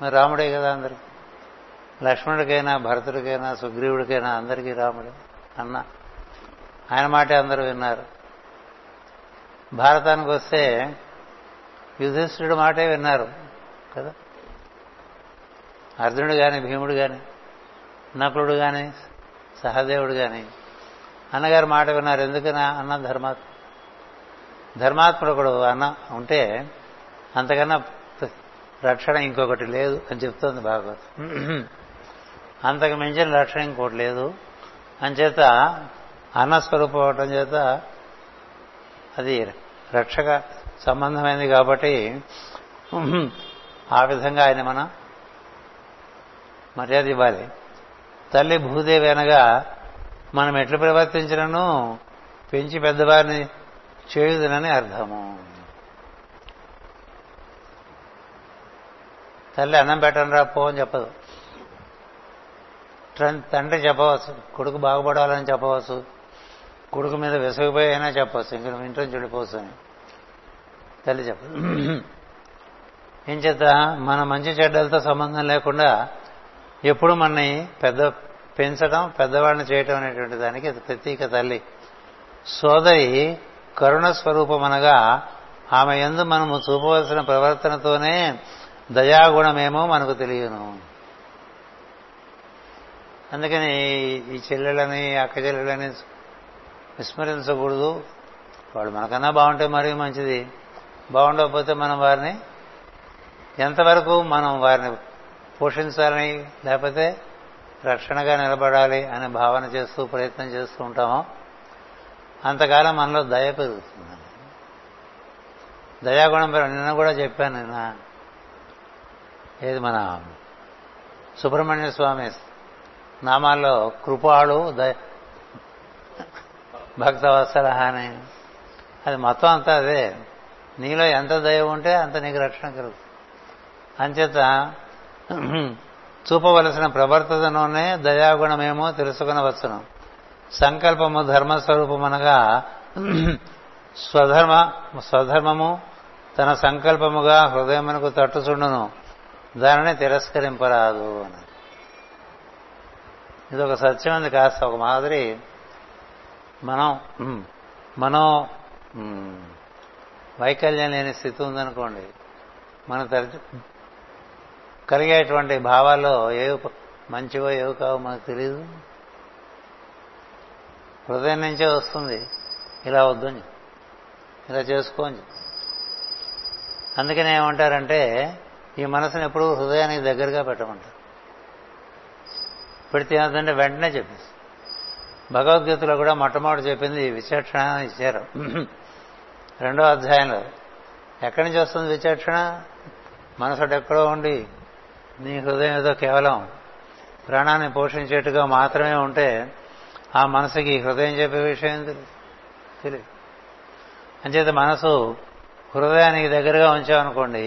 మరి రాముడే కదా అందరికి, లక్ష్మణుడికైనా భరతుడికైనా సుగ్రీవుడికైనా అందరికీ రాముడే అన్న. ఆయన మాటే అందరూ విన్నారు. భారతానికి వస్తే యుధిష్ఠిరుడి మాటే విన్నారు కదా, అర్జునుడు కానీ భీముడు కానీ నకులుడు కానీ సహదేవుడు కానీ అన్నగారు మాట విన్నారు. ఎందుకని? అన్న ధర్మాత్ముడు ఒకడు అన్న ఉంటే అంతకన్నా రక్షణ ఇంకొకటి లేదు అని చెప్తోంది భాగవతం. అంతకు మించిన రక్షణ ఇంకోటి లేదు. అంచేత అన్న స్వరూపం అవటం చేత అది రక్షక సంబంధమైంది కాబట్టి ఆ విధంగా ఆయన మన మర్యాద ఇవ్వాలి. తల్లి భూదేవి అనగా మనం ఎట్లు ప్రవర్తించినను పెంచి పెద్దవారిని చేయుదునని అర్థము. తల్లి అన్నం పెట్టను రా పో అని చెప్పదు. తండ్రి చెప్పవచ్చు, కొడుకు బాగుపడాలని చెప్పవచ్చు, కొడుకు మీద విసగిపోయి అయినా చెప్పచ్చు, ఇంక నువ్వు ఇంట్లో చెడిపోవచ్చు అని తల్లి చెప్పదు. ఏం చేత మన మంచి చెడ్డలతో సంబంధం లేకుండా ఎప్పుడు మనని పెంచడం, పెద్దవాళ్ళని చేయటం అనేటువంటి దానికి ప్రతీక తల్లి. సోదరి కరుణ స్వరూపమనగా ఆమె యందు మనము చూపవలసిన ప్రవర్తనతోనే దయాగుణమేమో మనకు తెలియను. అందుకని ఈ చెల్లెళ్ళని అక్క చెల్లెళ్ళని విస్మరించకూడదు. వాళ్ళు మనకన్నా బాగుంటే మరీ మంచిది, బాగుండకపోతే మనం వారిని ఎంతవరకు మనం వారిని పోషించాలని లేకపోతే రక్షణగా నిలబడాలి అనే భావన చేస్తూ ప్రయత్నం చేస్తూ ఉంటామో అంతకాలం మనలో దయ పెరుగుతుందండి, దయాగుణం పెరుగు. నిన్న కూడా చెప్పాను, నిన్న ఏది మన సుబ్రహ్మణ్య స్వామి నామాల్లో కృపాళు భక్తవత్సల అని, అది మొత్తం అంతా అదే. నీలో ఎంత దయ ఉంటే అంత నీకు రక్షణ కలుగుతుంది. అంచేత చూపవలసిన ప్రవర్తనలోనే దయాగుణమేమో తెలుసుకునవచ్చును. సంకల్పము ధర్మస్వరూపమనగా స్వధర్మము తన సంకల్పముగా హృదయమునకు తట్టుచుండును, దానిని తిరస్కరింపరాదు అని. ఇదొక సత్యం. అది కాస్త ఒక మాదిరి మనో వైకల్యం లేని స్థితి ఉందనుకోండి, మనం కలిగేటువంటి భావాల్లో ఏవి మంచివో ఏవి కావో మనకు తెలియదు, హృదయం నుంచే వస్తుంది. ఇలా వద్దని, ఇలా చేసుకోని, అందుకని ఏమంటారంటే ఈ మనసుని ఎప్పుడూ హృదయానికి దగ్గరగా పెట్టమంటారు. పెడితే ఏమవుతుందంటే వెంటనే చెప్పేసి, భగవద్గీతలో కూడా మొట్టమొదటి చెప్పింది విచక్షణ ఇచ్చారు. 2వ అధ్యాయంలో ఎక్కడి నుంచి వస్తుంది విచక్షణ? మనసుడు ఎక్కడో ఉండి నీ హృదయం ఏదో కేవలం ప్రాణాన్ని పోషించేట్టుగా మాత్రమే ఉంటే ఆ మనసుకి హృదయం చెప్పే విషయం తెలియదు. అంచేత మనసు హృదయానికి దగ్గరగా ఉంచామనుకోండి,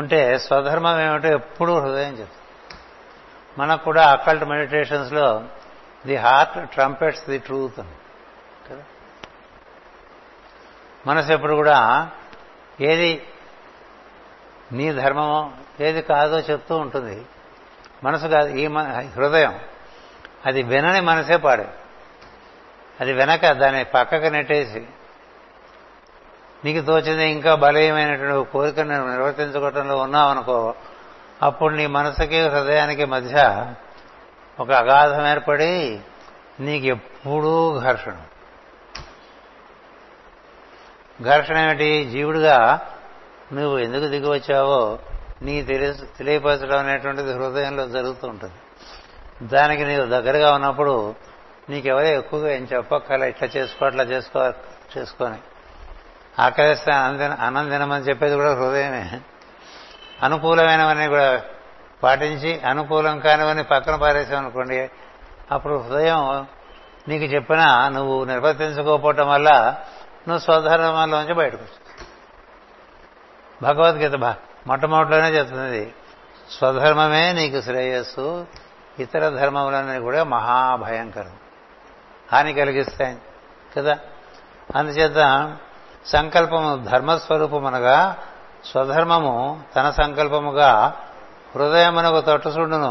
ఉంటే స్వధర్మం ఏమిటో ఎప్పుడూ హృదయం చెప్తుంది. మనకు కూడా అకల్ట్ మెడిటేషన్స్లో the heart trumpets the truth కదా. మనసు ఎప్పుడు కూడా ఏది నీ ధర్మమో ఏది కాదో చెప్తూ ఉంటుంది. మనసు కాదు, ఈ హృదయం. అది వినని మనసే పాడే, అది వెనక దాన్ని పక్కకు నెట్టేసి నీకు తోచింది ఇంకా బలీయమైనటువంటి కోరికను నేను నిర్వర్తించుకోవటంలో ఉన్నావనుకో, అప్పుడు నీ మనసుకి హృదయానికి మధ్య ఒక అగాధం ఏర్పడి నీకు ఎప్పుడూ ఘర్షణ. ఘర్షణ ఏమిటి? జీవుడిగా నువ్వు ఎందుకు దిగి వచ్చావో నీ తెలియపరచడం అనేటువంటిది హృదయంలో జరుగుతూ ఉంటుంది. దానికి నీవు దగ్గరగా ఉన్నప్పుడు నీకెవరో ఎక్కువగా ఏం చెప్పక్కల, ఇట్లా చేసుకో అట్లా చేసుకొని ఆకలిస్తే అనందినమని చెప్పేది కూడా హృదయమే. అనుకూలమైనవన్నీ కూడా పాటించి అనుకూలం కానివన్నీ పక్కన పారేసామనుకోండి, అప్పుడు హృదయం నీకు చెప్పినా నువ్వు నిర్వర్తించుకోకపోవటం వల్ల నువ్వు స్వధర్మంలోంచి బయటకు వస్తావు. భగవద్గీత మొట్టమొదటిలోనే చెప్తుంది స్వధర్మమే నీకు శ్రేయస్సు, ఇతర ధర్మములన్నీ కూడా మహాభయంకరం, హాని కలిగిస్తాయి కదా. అందుచేత సంకల్పము ధర్మస్వరూపమనగా స్వధర్మము తన సంకల్పముగా హృదయమునకు తట్టుచుండును,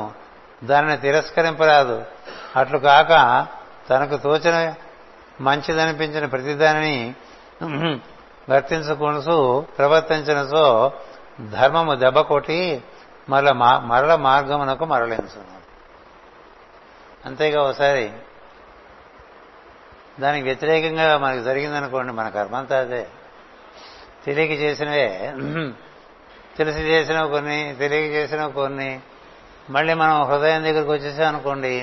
దానిని తిరస్కరింపరాదు. అట్లు కాక తనకు తోచిన మంచిదనిపించిన ప్రతిదానిని వర్తించుకునసు ప్రవర్తించనుసో ధర్మము దెబ్బ కొట్టి మరల మార్గమునకు మరలించును. అంతేగా ఒకసారి దానికి వ్యతిరేకంగా మనకు జరిగిందనుకోండి, మన కర్మంతా అదే. తెలియక చేసినవే తెలిసి చేసినవి కొన్ని, తెలియక చేసినవి కొన్ని. మళ్ళీ మనం హృదయం దగ్గరికి వచ్చేసామనుకోండి,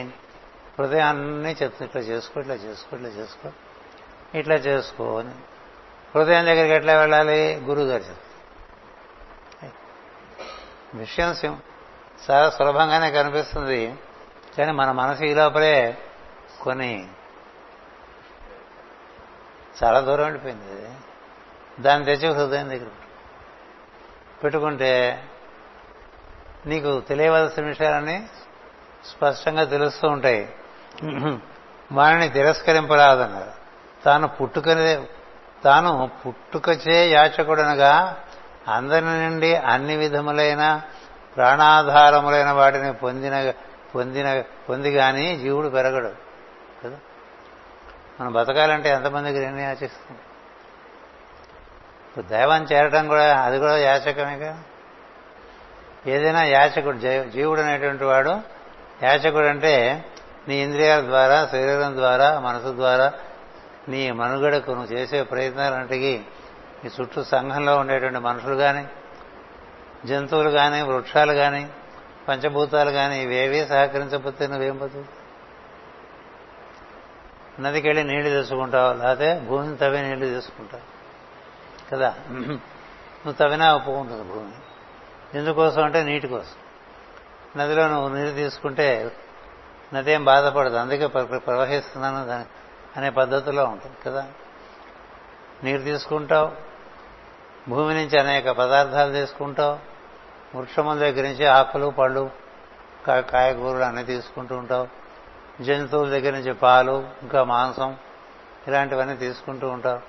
హృదయం అన్నీ చెప్తుంది ఇట్లా చేసుకో ఇట్లా చేసుకో ఇట్లా చేసుకో ఇట్లా చేసుకో అని. హృదయం దగ్గరికి ఎట్లా వెళ్ళాలి? గురువుగారు చెప్తారు. విషయం చాలా సులభంగానే కనిపిస్తుంది, కానీ మన మనసు ఈ లోపలే కొన్ని చాలా దూరం వెళ్ళిపోయింది. దాన్ని తెచ్చి హృదయం దగ్గర పెట్టుకుంటే నీకు తెలియవలసిన విషయాలన్నీ స్పష్టంగా తెలుస్తూ ఉంటాయి. వారిని తిరస్కరింపరాదన్నారు. తాను పుట్టుకచే యాచకుడనగా అందరి నుండి అన్ని విధములైన ప్రాణాధారములైన వాటిని పొంది కానీ జీవుడు పెరగడు కదా. మనం బతకాలంటే ఎంతమందికి నేను యాచిస్తుంది. ఇప్పుడు దైవం చేరడం కూడా అది కూడా యాచకమే కదా. ఏదైనా యాచకుడు జీవుడు అనేటువంటి వాడు యాచకుడు అంటే నీ ఇంద్రియాల ద్వారా, శరీరం ద్వారా, మనసు ద్వారా నీ మనుగడకు నువ్వు చేసే ప్రయత్నాలంటికి నీ చుట్టూ సంఘంలో ఉండేటువంటి మనుషులు కానీ, జంతువులు కానీ, వృక్షాలు కానీ, పంచభూతాలు కానీ ఇవేవీ సహకరించకపోతే నువ్వేం పోతుంది? నదికి వెళ్ళి నీళ్లు తెచ్చుకుంటావు, లేకపోతే భూమిని తవ్వి నీళ్లు తెచ్చుకుంటావు కదా. నువ్వు తవ్వినా ఒప్పుకుంటుంది భూమి. ఎందుకోసం అంటే నీటి కోసం. నదిలో నువ్వు నీరు తీసుకుంటే నది ఏం బాధపడదు, అందుకే ప్రవహిస్తున్నాను అనే పద్ధతిలో ఉంటుంది కదా. నీరు తీసుకుంటావు, భూమి నుంచి అనేక పదార్థాలు తీసుకుంటావు, వృక్షముల దగ్గర నుంచి ఆకులు, పళ్ళు, కాయగూరలు అన్నీ తీసుకుంటూ ఉంటావు, జంతువుల దగ్గర నుంచి పాలు, ఇంకా మాంసం ఇలాంటివన్నీ తీసుకుంటూ ఉంటావు.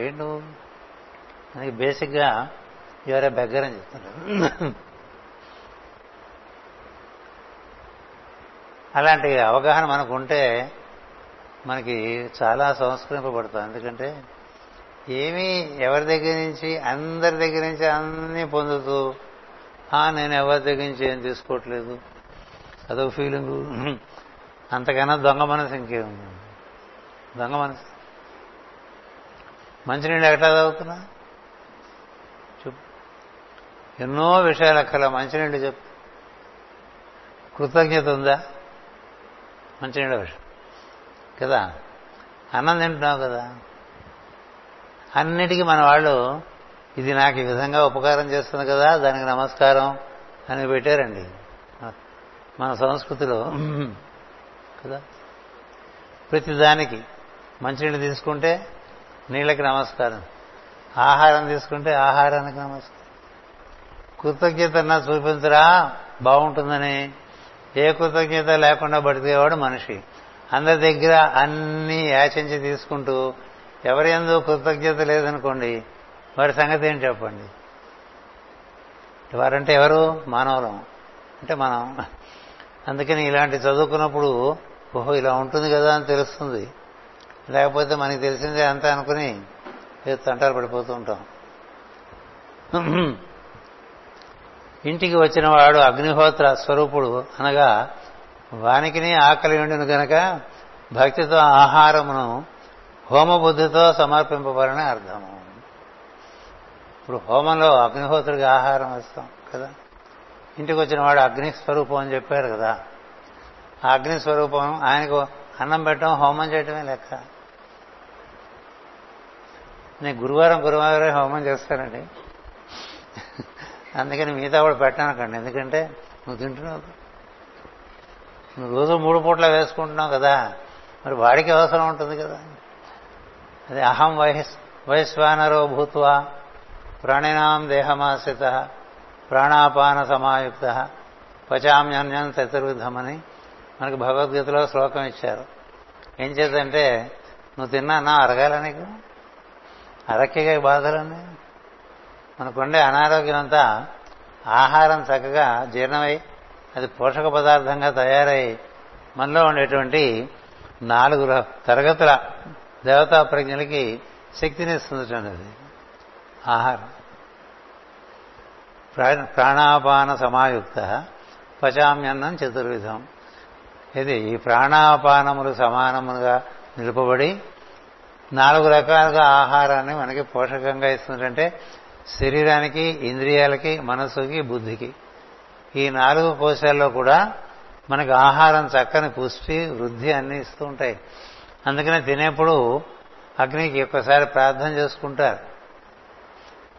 ఏంటి నువ్వు మనకి బేసిక్గా ఎవరే బెగ్గర్ అని చెప్తున్నారు. అలాంటి అవగాహన మనకు ఉంటే మనకి చాలా సంస్కరింపబడతాం. ఎందుకంటే ఏమీ ఎవరి దగ్గర నుంచి, అందరి దగ్గర నుంచి అన్నీ పొందుతూ నేను ఎవరి దగ్గర నుంచి ఏం తీసుకోవట్లేదు అదొక ఫీలింగు. అంతకన్నా దొంగ మనసు ఇంకేముంది? దొంగ మనసు. మంచినీళ్ళు ఎట్లా తాగుతున్నా చెప్పు, ఎన్నో విషయాలు అక్కడ మంచినీళ్ళు చెప్పు. కృతజ్ఞత ఉందా మంచినీళ్ళ విషయం కదా? అన్నం తింటున్నావు కదా. అన్నిటికీ మన వాళ్ళు ఇది నాకు ఈ విధంగా ఉపకారం చేస్తుంది కదా, దానికి నమస్కారం అని పెట్టారండి మన సంస్కృతిలో కదా. ప్రతిదానికి మంచినీళ్ళు తీసుకుంటే నీళ్ళకి నమస్కారం, ఆహారం తీసుకుంటే ఆహారానికి నమస్కారం. కృతజ్ఞతన్నా చూపించరా బాగుంటుందని. ఏ కృతజ్ఞత లేకుండా బతికేవాడు మనిషి. అందరి దగ్గర అన్నీ యాచించి తీసుకుంటూ ఎవరి యందు కృతజ్ఞత లేదనుకోండి, వారి సంగతి ఏంటి చెప్పండి? వారంటే ఎవరు? మానవులం అంటే మనం. అందుకని ఇలాంటి చదువుకున్నప్పుడు ఓహో ఇలా ఉంటుంది కదా అని తెలుస్తుంది. లేకపోతే మనకి తెలిసిందే అంతా అనుకుని ఏదో తంటాలు పడిపోతూ ఉంటాం. ఇంటికి వచ్చిన వాడు అగ్నిహోత్ర స్వరూపుడు అనగా వానికిని ఆకలి ఉండును గనక భక్తితో ఆహారమును హోమబుద్ధితో సమర్పింపబడని అర్థము. ఇప్పుడు హోమంలో అగ్నిహోత్రుడికి ఆహారం ఇస్తాం కదా. ఇంటికి వచ్చిన వాడు అగ్నిస్వరూపం అని చెప్పారు కదా. ఆ అగ్నిస్వరూపం ఆయనకు అన్నం పెట్టడం హోమం చేయటమే లెక్క. నేను గురువారం హోమం చేస్తానండి, అందుకని మిగతా కూడా పెట్టానకండి. ఎందుకంటే నువ్వు తింటున్నావు, నువ్వు రోజు 3 పూట్ల వేసుకుంటున్నావు కదా, మరి వాడికి అవసరం ఉంటుంది కదా. అది అహం వయస్వానరో భూత్వా ప్రాణినాం దేహమాశ్రిత ప్రాణాపాన సమాయుక్త పచామ్యన్యం చతుర్విధమని మనకు భగవద్గీతలో శ్లోకం ఇచ్చారు. ఏం చేద్దంటే నువ్వు తిన్నా అరగాల నీకు, అరక్కిగా బాధలన్నీ. మనకుండే అనారోగ్యం అంతా ఆహారం చక్కగా జీర్ణమై అది పోషక పదార్థంగా తయారై మనలో ఉండేటువంటి 4 తరగతుల దేవతా ప్రజ్ఞలకి శక్తినిస్తుంది అది ఆహారం. ప్రాణాపాన సమాయుక్త పచామ్యన్నం చతుర్విధం. ఇది ఈ ప్రాణాపానములు సమానములుగా నిలుపబడి 4 రకాలుగా ఆహారాన్ని మనకి పోషకంగా ఇస్తుందంటే శరీరానికి, ఇంద్రియాలకి, మనసుకి, బుద్ధికి. ఈ 4 కోశాల్లో కూడా మనకు ఆహారం చక్కని పుష్టి, వృద్ధి అన్నీ ఇస్తూ ఉంటాయి. అందుకనే తినేప్పుడు అగ్నికి ఒక్కసారి ప్రార్థన చేసుకుంటారు.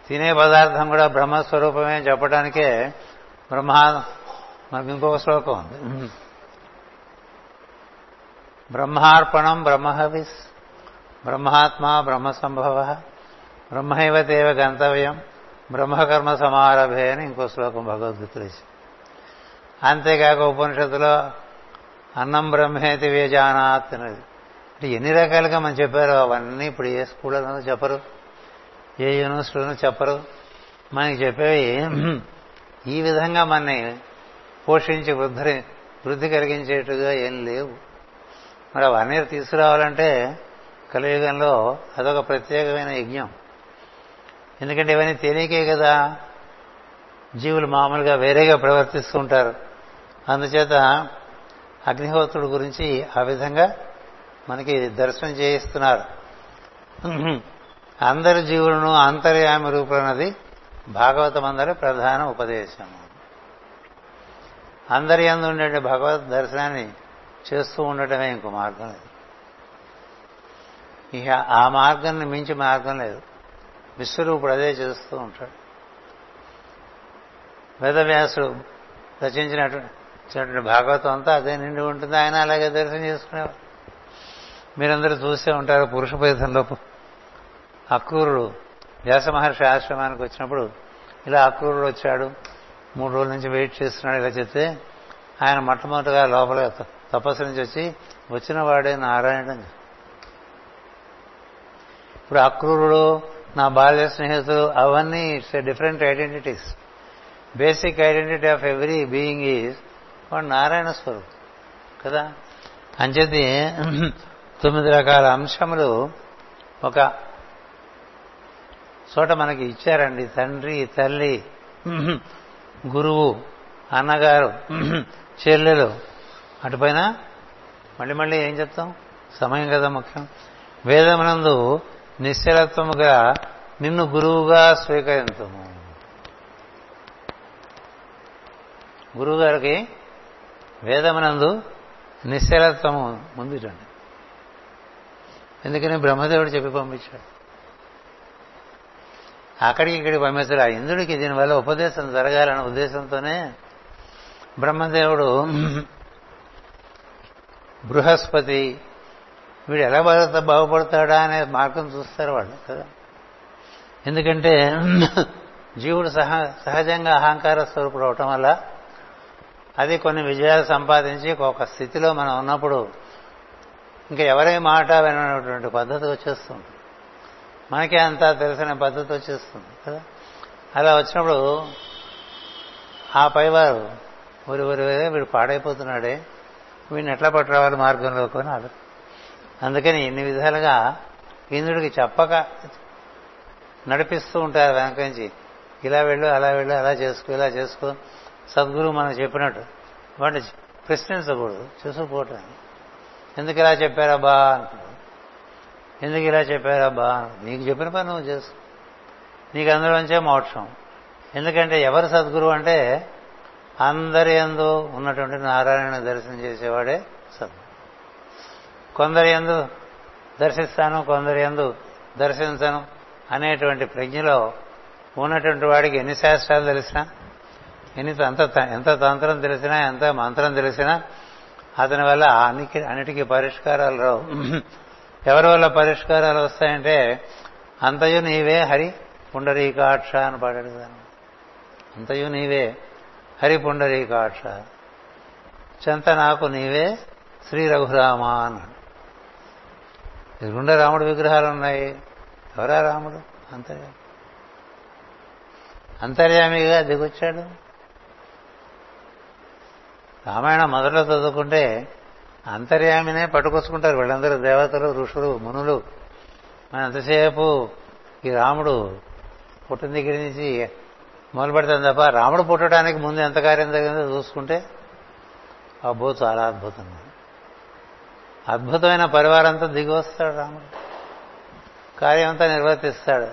తినే పదార్థం కూడా బ్రహ్మస్వరూపమే చెప్పడానికే బ్రహ్మ మనకు ఇంకొక శ్లోకం ఉంది. బ్రహ్మార్పణం బ్రహ్మహవిస్ బ్రహ్మాత్మ బ్రహ్మసంభవ బ్రహ్మైవ తేవ గంతవ్యం బ్రహ్మకర్మ సమారభే అని ఇంకో శ్లోకం భగవద్గీతలో ఇచ్చింది. అంతేకాక ఉపనిషత్తులో అన్నం బ్రహ్మేతి వేజానాత్ అనేది అంటే ఎన్ని రకాలుగా మనం చెప్పారో అవన్నీ ఇప్పుడు ఏ స్కూళ్ళలోనూ చెప్పరు, ఏ యూనివర్సిటీలోనూ చెప్పరు. మనకి చెప్పేవి ఈ విధంగా మనని పోషించి వృద్ధి కలిగించేట్టుగా ఏం లేవు. మరి అవన్నీ తీసుకురావాలంటే కలియుగంలో అదొక ప్రత్యేకమైన యజ్ఞం. ఎందుకంటే ఇవన్నీ తెలియకే కదా జీవులు మామూలుగా వేరేగా ప్రవర్తిస్తూ ఉంటారు. అందుచేత అగ్నిహోత్రుడి గురించి ఆ విధంగా మనకి దర్శనం చేయిస్తున్నారు. అందరి జీవులను అంతర్యామి రూపులన్నది భాగవతం అందరి ప్రధాన ఉపదేశం. అందరి అందు ఉండే భగవత్ దర్శనాన్ని చేస్తూ ఉండటమే ఇంకో మార్గం లేదు. ఇక ఆ మార్గాన్ని మించి మార్గం లేదు. విశ్వరూపుడు అదే చేస్తూ ఉంటాడు. వేదవ్యాసుడు రచించినటువంటి భాగవతం అంతా అదే నిండి ఉంటుంది. ఆయన అలాగే దర్శనం చేసుకునేవారు. మీరందరూ చూసే ఉంటారు, పురుషపేతంలో అక్రూరుడు వ్యాస మహర్షి ఆశ్రమానికి వచ్చినప్పుడు ఇలా అక్రూరుడు వచ్చాడు, 3 రోజుల నుంచి వెయిట్ చేస్తున్నాడు ఇలా చెప్తే, ఆయన మొట్టమొదటిగా లోపల తపస్సు నుంచి వచ్చిన వాడే నారాయణుడు. ఇప్పుడు అక్రూరుడు, నా బాల్య స్నేహితులు అవన్నీ it's different identities. Basic identity of every being is వాడు నారాయణ స్వరూపం కదా. అంచేది 9 రకాల అంశములు ఒక చోట మనకి ఇచ్చారండి. తండ్రి, తల్లి, గురువు, అన్నగారు, చెల్లెలు, అటుపైన మళ్ళీ మళ్ళీ ఏం చెప్తాం, సమయం కదా ముఖ్యం. వేదమునందు నిశ్చలత్వముగా నిన్ను గురువుగా స్వీకరించుము. గురువు గారికి వేదమునందు నిశ్చలత్వము ముందుటండి. ఎందుకని బ్రహ్మదేవుడు చెప్పి పంపించాడు, అక్కడికి ఇక్కడికి పంపించాడు. ఆ ఇంద్రుడికి దీనివల్ల ఉపదేశం జరగాలనే ఉద్దేశంతోనే బ్రహ్మదేవుడు బృహస్పతి వీడు ఎలా బాగుపడతాడా అనే మార్గం చూస్తారు వాళ్ళు కదా. ఎందుకంటే జీవుడు సహజంగా అహంకార స్వరూపుడు అవటం వల్ల అది కొన్ని విజయాలు సంపాదించి ఒక స్థితిలో మనం ఉన్నప్పుడు ఇంకా ఎవరే మాట వినటువంటి పద్ధతి వచ్చేస్తుంది, మనకే అంతా తెలిసిన పద్ధతి వచ్చేస్తుంది కదా. అలా వచ్చినప్పుడు ఆ పైవారు ఊరివరివరే వీడు పాడైపోతున్నాడే, వీడిని ఎట్లా పట్టురావాలి మార్గంలోకి అని అడుగు. అందుకని ఇన్ని విధాలుగా ఇంద్రుడికి చెప్పక నడిపిస్తూ ఉంటారు వెనక నుంచి, ఇలా వెళ్ళు, అలా వెళ్ళు, అలా చేసుకో, ఇలా చేసుకో. సద్గురువు మనం చెప్పినట్టు వాడిని ప్రశ్నించకూడదు, చూసుకోవటం. ఎందుకు ఇలా చెప్పారబ్బా అంటున్నాడు, ఎందుకు ఇలా చెప్పారబ్బా, నీకు చెప్పిన పని నువ్వు చేసుకో, నీకు అందులోంచే మోక్షం. ఎందుకంటే ఎవరు సద్గురువు అంటే అందరి యందు ఉన్నటువంటి నారాయణ దర్శనం చేసేవాడే సద్గురు. కొందరి యందు దర్శిస్తాను, కొందరి యందు దర్శించను అనేటువంటి ప్రజ్ఞలో ఉన్నటువంటి వాడికి ఎన్ని శాస్త్రాలు తెలిసినా, ఎంత తంత్రం తెలిసినా, ఎంత మంత్రం తెలిసినా అతని వల్ల అన్నిటికీ పరిష్కారాలు రావు. ఎవరి వల్ల పరిష్కారాలు వస్తాయంటే అంతయు నీవే హరి పుండరీకాక్ష అని పాడాడు కదా. అంతయు నీవే హరి పుండరీకాక్ష, చెంత నాకు నీవే శ్రీ రఘురామ అన్నాడు. ఎదుగుండా రాముడు విగ్రహాలు ఉన్నాయి, ఎవరా రాముడు? అంతర్యామి. అంతర్యామిగా దిగొచ్చాడు. రామాయణం మొదట్లో చదువుకుంటే అంతర్యామినే పట్టుకొచ్చుకుంటారు వీళ్ళందరూ, దేవతలు, ఋషులు, మునులు. మన ఎంతసేపు ఈ రాముడు పుట్టిన దగ్గర నుంచి మొదలు పెడతాం తప్ప రాముడు పుట్టడానికి ముందు ఎంత కార్యం జరిగిందో చూసుకుంటే అబ్బో చాలా అద్భుతంగా అద్భుతమైన పరివారంతో దిగి వస్తాడు రాముడు, కార్యం అంతా నిర్వర్తిస్తాడు.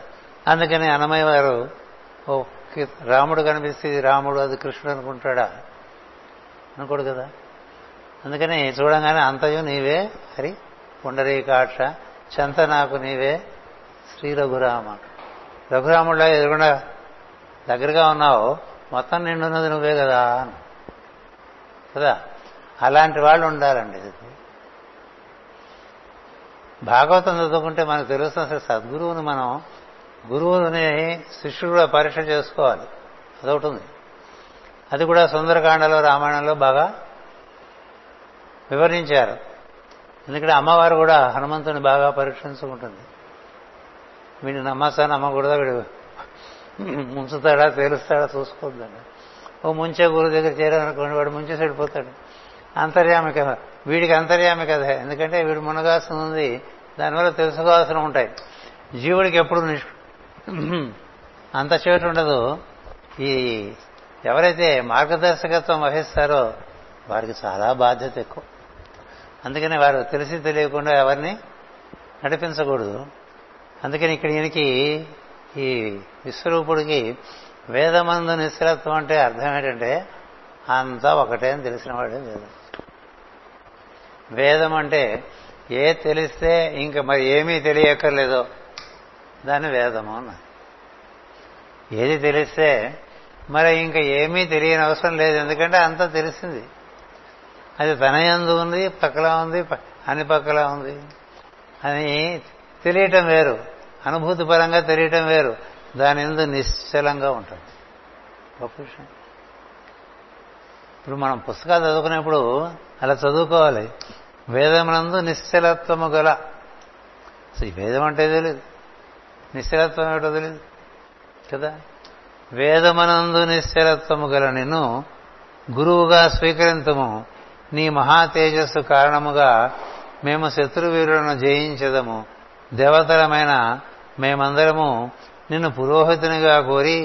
అందుకని అన్నమయ్య వారు ఓ రాముడు కనిపిస్తే రాముడు అది కృష్ణుడు అనుకుంటాడా, అనుకోడు కదా. అందుకని చూడంగానే అంతయు నీవే హరి పుండరీకాక్ష, చెంత నాకు నీవే శ్రీ రఘురామ. రఘురాముడిలా ఎదురుకుండా దగ్గరగా ఉన్నావు, మొత్తం నిండున్నది నువ్వే కదా కదా. అలాంటి వాళ్ళు ఉండాలండి. భాగవతం చదువుకుంటే మనకు తెలుస్తుంది అసలు సద్గురువుని మనం గురువుని శిష్యుడు కూడా పరీక్ష చేసుకోవాలి, అదొకటి ఉంది. అది కూడా సుందరకాండలో, రామాయణంలో బాగా వివరించారు. ఎందుకంటే అమ్మవారు కూడా హనుమంతుని బాగా పరీక్షించుకుంటుంది. వీడిని నమ్మసా నమ్మకూడదా, వీడు ముంచుతాడా తేలుస్తాడా చూసుకోద్దండి. ఓ ముంచే గురువు దగ్గర చేరాలనుకోండి, వాడు ముంచేసి వెళ్ళిపోతాడు. అంతర్యామి కదా, వీడికి అంతర్యామి కదా, ఎందుకంటే వీడు మునగాల్సిన ఉంది, దానివల్ల తెలుసుకోవాల్సిన ఉంటాయి. జీవుడికి ఎప్పుడు అంత చేటు ఉండదు. ఈ ఎవరైతే మార్గదర్శకత్వం వహిస్తారో వారికి చాలా బాధ్యత ఎక్కువ. అందుకని వారు తెలిసి తెలియకుండా ఎవరిని నడిపించకూడదు. అందుకని ఇక్కడ ఈయనకి, ఈ విశ్వరూపుడికి వేదమందు నిశ్చలత్వం అంటే అర్థం ఏంటంటే అంతా ఒకటే అని తెలిసిన వాడే వేదం. వేదం అంటే ఏ తెలిస్తే ఇంకా మరి ఏమీ తెలియక్కర్లేదో దాన్ని వేదము అన్నది. ఏది తెలిస్తే మరి ఇంకా ఏమీ తెలియని అవసరం లేదు, ఎందుకంటే అంతా తెలిసింది. అది తన యందు ఉంది, పక్కలా ఉంది, అన్ని పక్కలా ఉంది అని తెలియటం వేరు, అనుభూతి పరంగా తెలియటం వేరు. దాని యందు నిశ్చలంగా ఉంటుంది. గొప్ప విషయం. ఇప్పుడు మనం పుస్తకాలు చదువుకునేప్పుడు అలా చదువుకోవాలి. వేదమునందు నిశ్చలత్వము గల. ఈ వేదం అంటే తెలియదు, నిశ్చలత్వం ఏమిటో తెలియదు కదా. వేదమునందు నిశ్చలత్వము గల నిన్ను గురువుగా స్వీకరించము, నీ మహా తేజస్సు కారణముగా మేము శత్రువీరులను జయించదము, దేవతలమైన మేమందరము నిన్ను పురోహితునిగా కోరి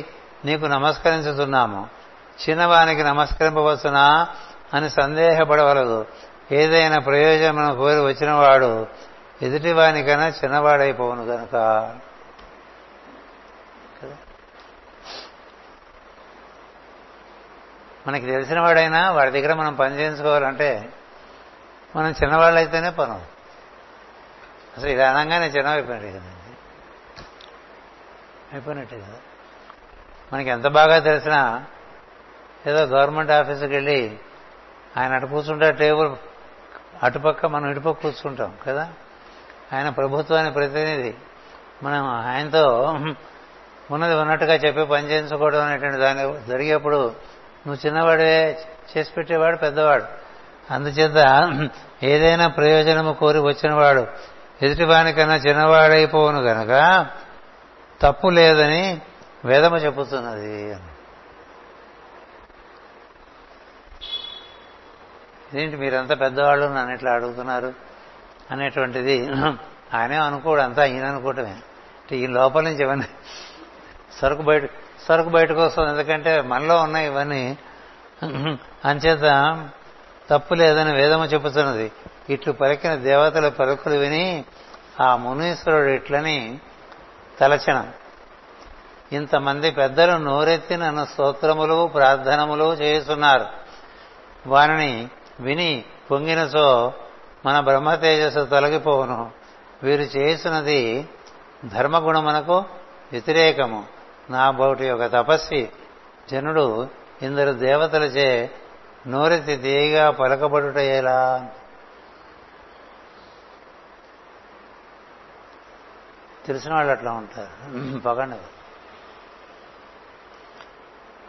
నీకు నమస్కరించుతున్నాము. చిన్నవానికి నమస్కరింపవచ్చునా అని సందేహపడవలదు. ఏదైనా ప్రయోజనం కోరి వచ్చినవాడు ఎదుటివానికైనా చిన్నవాడైపోవును కనుక. మనకి తెలిసిన వాడైనా వాడి దగ్గర మనం పని చేయించుకోవాలంటే మనం చిన్నవాళ్ళైతేనే పను. అసలు ఇది అనగానే చిన్నవైపోయినట్టే కదండి, అయిపోయినట్టే కదా. మనకి ఎంత బాగా తెలిసినా ఏదో గవర్నమెంట్ ఆఫీసుకి వెళ్ళి ఆయన అటు కూర్చుంటే టేబుల్ అటుపక్క మనం ఇటుపక్క కూర్చుంటాం కదా. ఆయన ప్రభుత్వాన్ని ప్రతినిధి, మనం ఆయనతో ఉన్నది ఉన్నట్టుగా చెప్పి పని చేయించుకోవడం అనేటువంటి దాని జరిగేప్పుడు నువ్వు చిన్నవాడే, చేసి పెట్టేవాడు పెద్దవాడు. అందుచేత ఏదైనా ప్రయోజనము కోరి వచ్చినవాడు ఎదుటివానికన్నా చిన్నవాడైపోవును గనక తప్పు లేదని వేదము చెబుతున్నది. ఏంటి మీరంతా పెద్దవాళ్ళు నన్ను ఇట్లా అడుగుతున్నారు అనేటువంటిది ఆయనే అనుకోడు, అంతా ఈయన అనుకోవటమే. ఈ లోపల నుంచి ఇవన్నీ సరుకు బయటకు వస్తుంది, ఎందుకంటే మనలో ఉన్న ఇవన్నీ. అంచేత తప్పు లేదని వేదము చెబుతున్నది. ఇట్లు పలికిన దేవతల పలుకులు విని ఆ మునీశ్వరుడు ఇట్లని తలచిన, ఇంతమంది పెద్దలు నోరెత్తి నన్ను స్తోత్రములు ప్రార్థనములు చేస్తున్నారు, వారిని విని పొంగినచో మన బ్రహ్మ తేజస్సు తొలగిపోవును. వీరు చేస్తున్నది ధర్మగుణమునకు వ్యతిరేకము. నా బోటి యొక్క తపస్వి జనుడు ఇందరు దేవతలచే నోరెత్తి తీయగా పలకబడుటయేలా. తెలిసిన వాళ్ళు అట్లా ఉంటారు, పగండి.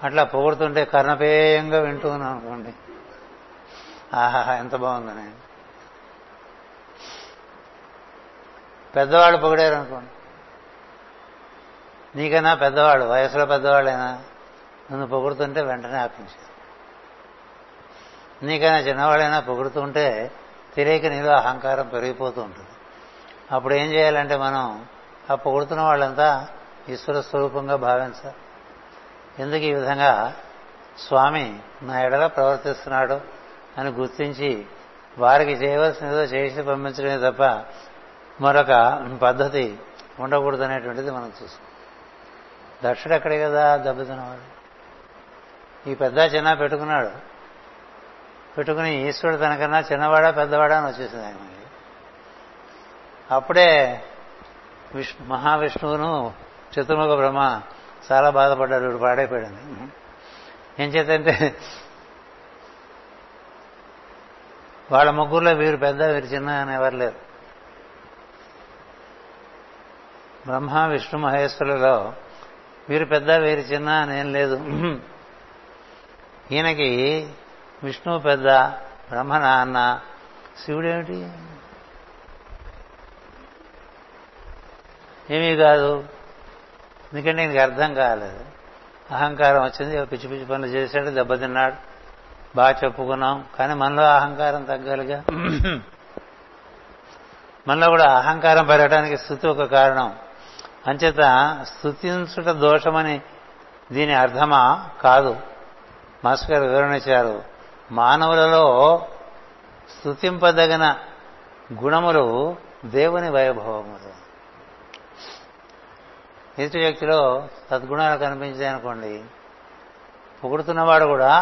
అట్లా పొగుడుతుంటే కర్ణపేయంగా వింటూ ఉన్నాం అనుకోండి, ఆహా ఎంత బాగుందని. పెద్దవాళ్ళు పొగిడారనుకోండి, నీకైనా పెద్దవాడు, వయసులో పెద్దవాళ్ళైనా నన్ను పొగుడుతుంటే వెంటనే ఆపించారు. నీకైనా చిన్నవాళ్ళైనా పొగుడుతుంటే తెలియక నీలో అహంకారం పెరిగిపోతూ ఉంటుంది. అప్పుడు ఏం చేయాలంటే మనం ఆ పొగుడుతున్న వాళ్ళంతా ఈశ్వర స్వరూపంగా భావించాలి. ఎందుకు ఈ విధంగా స్వామి నా ఎడల ప్రవర్తిస్తున్నాడు అని గుర్తించి వారికి చేయవలసినదో చేసి పంపించడమే తప్ప మరొక పద్ధతి ఉండకూడదు అనేటువంటిది మనం చూస్తాం. దక్షుడు అక్కడే కదా దెబ్బతిన్నవాడు. ఈ పెద్ద చిన్న పెట్టుకుని ఈశ్వరుడు తనకన్నా చిన్నవాడా పెద్దవాడా అని వచ్చేసింది ఆయన. అప్పుడే మహావిష్ణువును చతుర్ముఖ బ్రహ్మ చాలా బాధపడ్డారు, ఇప్పుడు పాడైపోయాడని. ఏం చేతంటే వాళ్ళ ముగ్గురులో వీరు పెద్ద వీరు చిన్న అని ఎవరు లేరు. బ్రహ్మ విష్ణు మహేశ్వరులలో వీరు పెద్ద వీరు చిన్న అని ఏం లేదు. ఈయనకి విష్ణువు పెద్ద, బ్రహ్మ నాన్న, శివుడేమిటి ఏమీ కాదు. ఎందుకంటే ఇంక అర్థం కాలేదు, అహంకారం వచ్చింది, పిచ్చి పిచ్చి పనులు చేశాడు, దెబ్బతిన్నాడు, బాగా చెప్పుకున్నాం. కానీ మనలో అహంకారం తగ్గాలిగా. మనలో కూడా అహంకారం పెరగడానికి స్తుతి ఒక కారణం. అంచేత స్తుతించుట దోషమని దీని అర్థమా కాదు. మాస్టర్ గారు వివరణ ఇచ్చారు, మానవులలో స్తుతింపదగిన గుణములు దేవుని వైభవములు. ఎదుటి వ్యక్తిలో సద్గుణాలు కనిపించాయి అనుకోండి, పొగుడుతున్నవాడు కూడా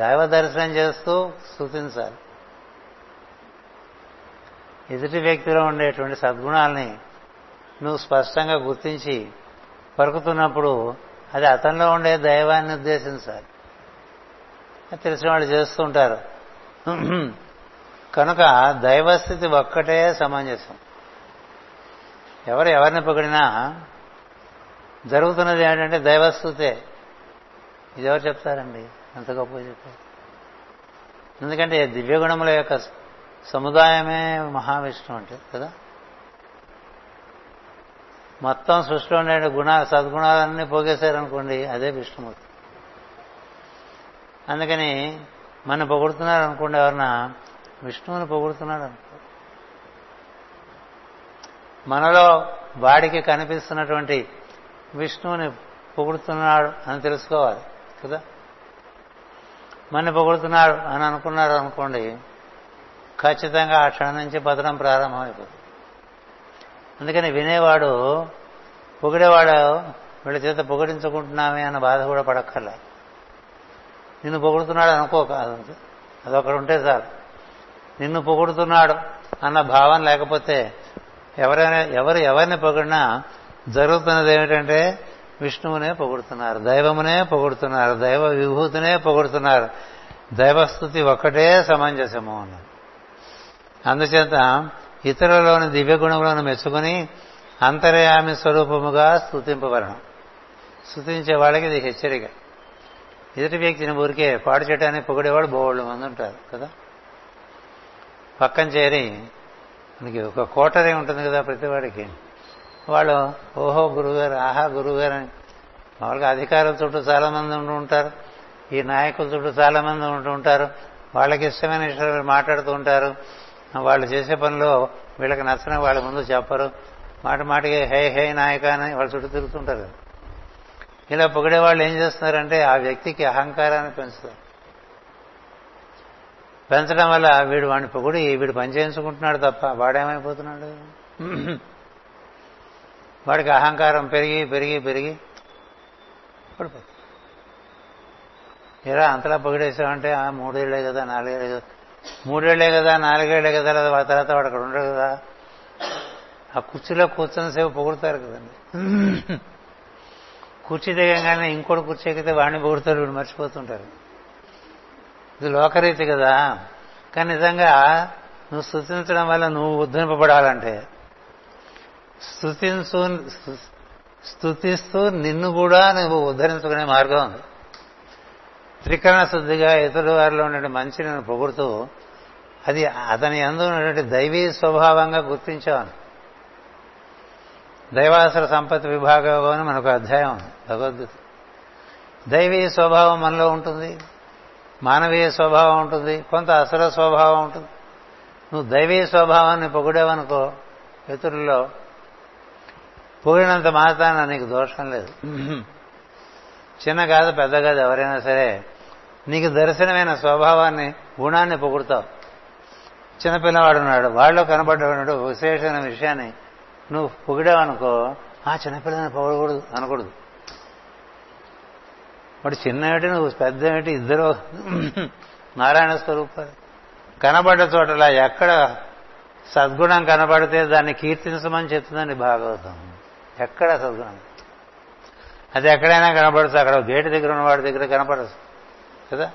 దైవ దర్శనం చేస్తూ స్తుతించాలి. ఎదుటి వ్యక్తిలో ఉండేటువంటి సద్గుణాలని నువ్వు స్పష్టంగా గుర్తించి పరుకుతున్నప్పుడు అది అతనిలో ఉండే దైవాన్ని ఉద్దేశించాలి. అది తెలిసిన వాళ్ళు చేస్తూ ఉంటారు. కనుక దైవస్థితి ఒక్కటే సమంజసం. ఎవరు ఎవరిని పొగిడినా జరుగుతున్నది ఏంటంటే దైవస్థుతే. ఇది ఎవరు చెప్తారండి, అంత గొప్ప చెప్తారు. ఎందుకంటే దివ్యగుణముల యొక్క సముదాయమే మహావిష్ణువు అంటే కదా. మొత్తం సృష్టిలో ఉండే సద్గుణాలన్నీ పోగేశారనుకోండి, అదే విష్ణుమూర్తి. అందుకని మనం పొగుడుతున్నారు అనుకోండి, ఎవరన్నా విష్ణువుని పొగుడుతున్నాడు అనుకో. మనలో వాడికి కనిపిస్తున్నటువంటి విష్ణువుని పొగుడుతున్నాడు అని తెలుసుకోవాలి కదా. మన పొగుడుతున్నాడు అని అనుకున్నారు అనుకోండి, ఖచ్చితంగా ఆ క్షణం నుంచి పతనం ప్రారంభమైపోతుంది. అందుకని వినేవాడు పొగిడేవాడు వీళ్ళ చేత పొగిడించుకుంటున్నామే అన్న బాధ కూడా పడక్కర్లే. నిన్ను పొగుడుతున్నాడు అనుకోక, అదొకడుంటే చాలు. నిన్ను పొగుడుతున్నాడు అన్న భావం లేకపోతే ఎవరు ఎవరిని పొగిడినా జరుగుతున్నది ఏమిటంటే విష్ణువునే పొగుడుతున్నారు, దైవమునే పొగుడుతున్నారు, దైవ విభూతినే పొగుడుతున్నారు. దైవస్థుతి ఒక్కటే సమంజసము అన్నారు. అందుచేత ఇతరులలోని దివ్యగుణములను మెచ్చుకుని అంతర్యామి స్వరూపముగా స్తుతింపబడడం. స్తుతించే వాళ్ళకి ఇది హెచ్చరిక. ఎదుటి వ్యక్తిని ఊరికే పాడు చేయడానికి పొగిడేవాడు బోళ్ళు మంది ఉంటారు కదా. పక్కన చేరి మనకి ఒక కోటరీ ఉంటుంది కదా ప్రతివాడికి, వాళ్ళు ఓహో గురువుగారు, ఆహా గురువుగారు అని. వాళ్ళకి అధికారుల చుట్టూ చాలామంది ఉంటూ ఉంటారు, ఈ నాయకుల చుట్టూ చాలామంది ఉంటూ ఉంటారు. వాళ్ళకి ఇష్టమైన విషయాలు మాట్లాడుతూ ఉంటారు. వాళ్ళు చేసే పనిలో వీళ్ళకి నచ్చిన వాళ్ళ ముందు చెప్పరు. మాటికి హే హే నాయక అని వాళ్ళ చుట్టూ తిరుగుతుంటారు. ఇలా పొగిడేవాళ్ళు ఏం చేస్తున్నారంటే ఆ వ్యక్తికి అహంకారాన్ని పెంచుతారు. పెంచడం వల్ల వీడు వాడిని పొగిడి వీడు పని చేయించుకుంటున్నాడు తప్ప వాడేమైపోతున్నాడు. వాడికి అహంకారం పెరిగి పెరిగి పెరిగి పడిపోతుంది. ఇలా అంతలా పొగిడేసామంటే ఆ 3 ఏళ్లే కదా, 4 ఏళ్ళే కదా, 3 ఏళ్లే కదా, 4 ఏళ్లే కదా, లేదా తర్వాత వాడు అక్కడ ఉండడు కదా. ఆ కుర్చీలో కూర్చొని సేపు పొగుడుతారు కదండి. కుర్చీ దిగంగానే ఇంకోటి కుర్చీ ఎక్కితే వాడిని పొగుడుతారు, వీడు మర్చిపోతుంటారు. ఇది లోకరీతి కదా. కానీ నిజంగా నువ్వు స్తుతించడం వల్ల నువ్వు ఉద్ధరింపబడాలంటే స్తుతిస్తూ నిన్ను కూడా నువ్వు ఉద్ధరించుకునే మార్గం ఉంది. త్రికరణ శుద్ధిగా ఇతరుల వారిలో ఉన్నటువంటి మంచి నేను పొగుడుతూ అది అతని యందు ఉన్నటువంటి దైవీ స్వభావంగా గుర్తించాను. దైవాసుర సంపత్తి విభాగం అని మనకు అధ్యాయం భగవద్గీత. దైవీ స్వభావం మనలో ఉంటుంది, మానవీయ స్వభావం ఉంటుంది, కొంత అసుర స్వభావం ఉంటుంది. నువ్వు దైవీ స్వభావాన్ని పొగిడేవనుకో ఇతరుల్లో, పొగిడినంత మాత్రాన నీకు దోషం లేదు. చిన్న కాదు పెద్ద కాదు, ఎవరైనా సరే నీకు దర్శనమైన స్వభావాన్ని గుణాన్ని పొగుడుతావు. చిన్నపిల్లవాడున్నాడు, వాళ్ళు కనబడ్డవాడు విశేషమైన విషయాన్ని నువ్వు పొగిడావనుకో, ఆ చిన్నపిల్లని పొగడకూడదు అనకూడదు. వాడు చిన్నటి నువ్వు పెద్ద ఏమిటి, ఇద్దరు నారాయణ స్వరూపాలు. కనబడ్డ చోటలా ఎక్కడ సద్గుణం కనబడితే దాన్ని కీర్తించమని చెప్తుందండి భాగవతం. ఎక్కడ సద్గుణం అది ఎక్కడైనా కనపడచ్చు. అక్కడ గేటు దగ్గర ఉన్నవాడి దగ్గర కనపడచ్చు కదా,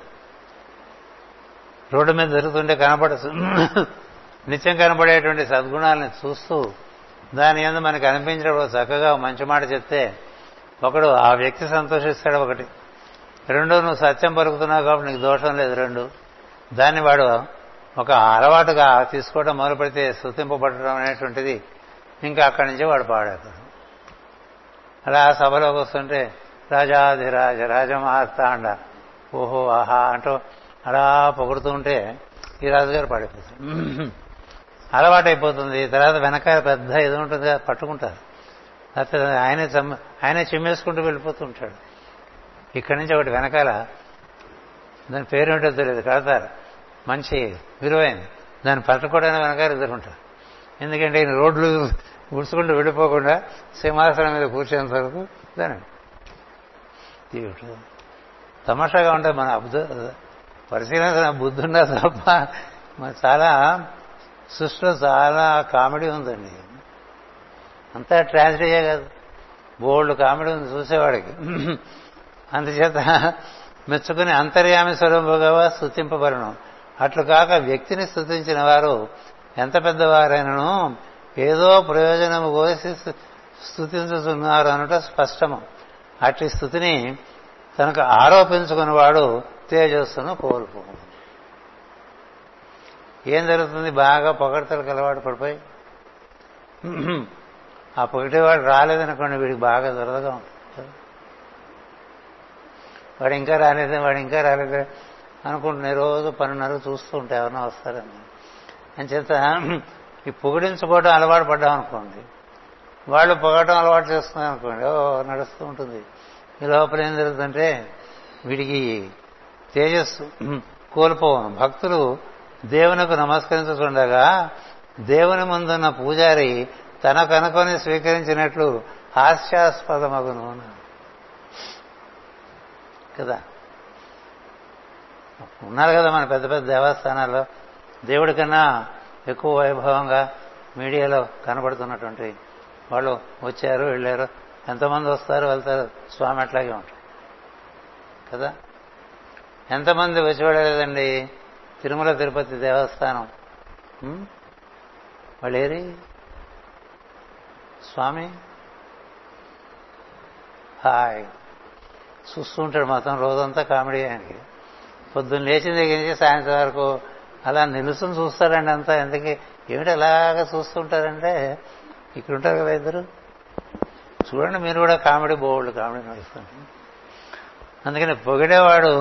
రోడ్డు మీద జరుగుతుంటే కనపడచ్చు. నిత్యం కనపడేటువంటి సద్గుణాలని చూస్తూ దాని యందు మనకు అనిపించినప్పుడు చక్కగా మంచి మాట చెప్తే ఒకడు ఆ వ్యక్తి సంతోషిస్తాడు, ఒకటి. రెండు, నువ్వు సత్యం పలుకుతున్నావు కాబట్టి నీకు దోషం లేదు. రెండు, దాన్ని వాడు ఒక అలవాటుగా తీసుకోవడం మొదలుపెడితే స్తుతింపబడటం అనేటువంటిది ఇంకా అక్కడి నుంచే వాడు పాడతాడు. అలా సభలోకి వస్తుంటే రాజాధిరాజ రాజమహాస్తాండ ఓహో ఆహా అంటూ అలా పొగుడుతూ ఉంటే ఈ రాజుగారు పడిపోతారు, అలవాటైపోతుంది. తర్వాత వెనకాల పెద్ద ఏదో ఉంటుంది కదా పట్టుకుంటారు, ఆయనే చిమ్మేసుకుంటూ వెళ్ళిపోతూ ఉంటాడు. ఇక్కడి నుంచి ఒకటి వెనకాల దాని పేరేంటో తెలియదు కడతారు, మంచి విలువైంది, దాన్ని పట్టుకోవడానికి వెనకాల ఇద్దరు ఉంటారు. ఎందుకంటే ఈయన రోడ్లు గుడుచుకుంటూ వెళ్ళిపోకుండా సింహాసనం మీద కూర్చొని వరకు దాన్ని తమాషాగా ఉంటుంది. మన పరిశీలన బుద్ధి ఉన్నా తప్ప మన చాలా సృష్టిలో చాలా కామెడీ ఉందండి, అంతా ట్రాజడీయే కాదు, బోల్డ్ కామెడీ ఉంది చూసేవాడికి. అందుచేత మెచ్చుకుని అంతర్యామి స్వరూపంగా స్తుతింపబడను. అట్లు కాక వ్యక్తిని స్తుతించిన వారు ఎంత పెద్దవారైనను ఏదో ప్రయోజనము కోసి స్తుతించుతున్నారు అనట స్పష్టము. అట్టి స్థుతిని తనకు ఆరోపించుకున్నవాడు తేజస్సును కోల్పోను. ఏం జరుగుతుంది? బాగా పొగడతలకు అలవాటు పడిపోయి ఆ పొగిటేవాడు రాలేదనుకోండి, వీడికి బాగా దురదగా ఉంటుంది. వాడు ఇంకా రాలేదే, వాడు ఇంకా రాలేదే అనుకుంటున్నా, రోజు 12:30 చూస్తూ ఉంటే ఎవరన్నా వస్తారని. అని చేత ఈ పొగిడించుకోవడం అలవాటు పడ్డాం అనుకోండి, వాళ్ళు పొగడం అలవాటు చేస్తున్నారు అనుకోండి, ఓ నడుస్తూ ఉంటుంది. ఈ లోపల ఏం జరుగుతుందంటే వీడికి తేజస్సు కోల్పోవను. భక్తులు దేవునికి నమస్కరించుతుండగా దేవుని ముందున్న పూజారి తనకు అనుకొని స్వీకరించినట్లు హాస్యాస్పదమగును కదా. ఉన్నారు కదా మన పెద్ద పెద్ద దేవస్థానాల్లో దేవుడి కన్నా ఎక్కువ వైభవంగా మీడియాలో కనబడుతున్నటువంటి వాళ్ళు వచ్చారు వెళ్ళారు, ఎంతమంది వస్తారు వెళ్తారు, స్వామి అట్లాగే ఉంటారు కదా. ఎంతమంది వచ్చి వెళ్ళలేదండి తిరుమల తిరుపతి దేవస్థానం వాళ్ళేరి స్వామి హాయ్ చూస్తూ ఉంటాడు మొత్తం రోజంతా కామెడీ. ఆయనకి పొద్దున్న లేచిన దగ్గర నుంచి సాయంత్రం వరకు అలా నిలుసుని చూస్తారండి అంతా. ఎందుకు ఏమిటి అలాగా చూస్తుంటారంటే ఇక్కడ ఉంటారు కదా ఇద్దరు, చూడండి మీరు కూడా కామెడీ బోల్డ్ కామెడీ నడుస్తుంది. అందుకని పొగిడేవాడు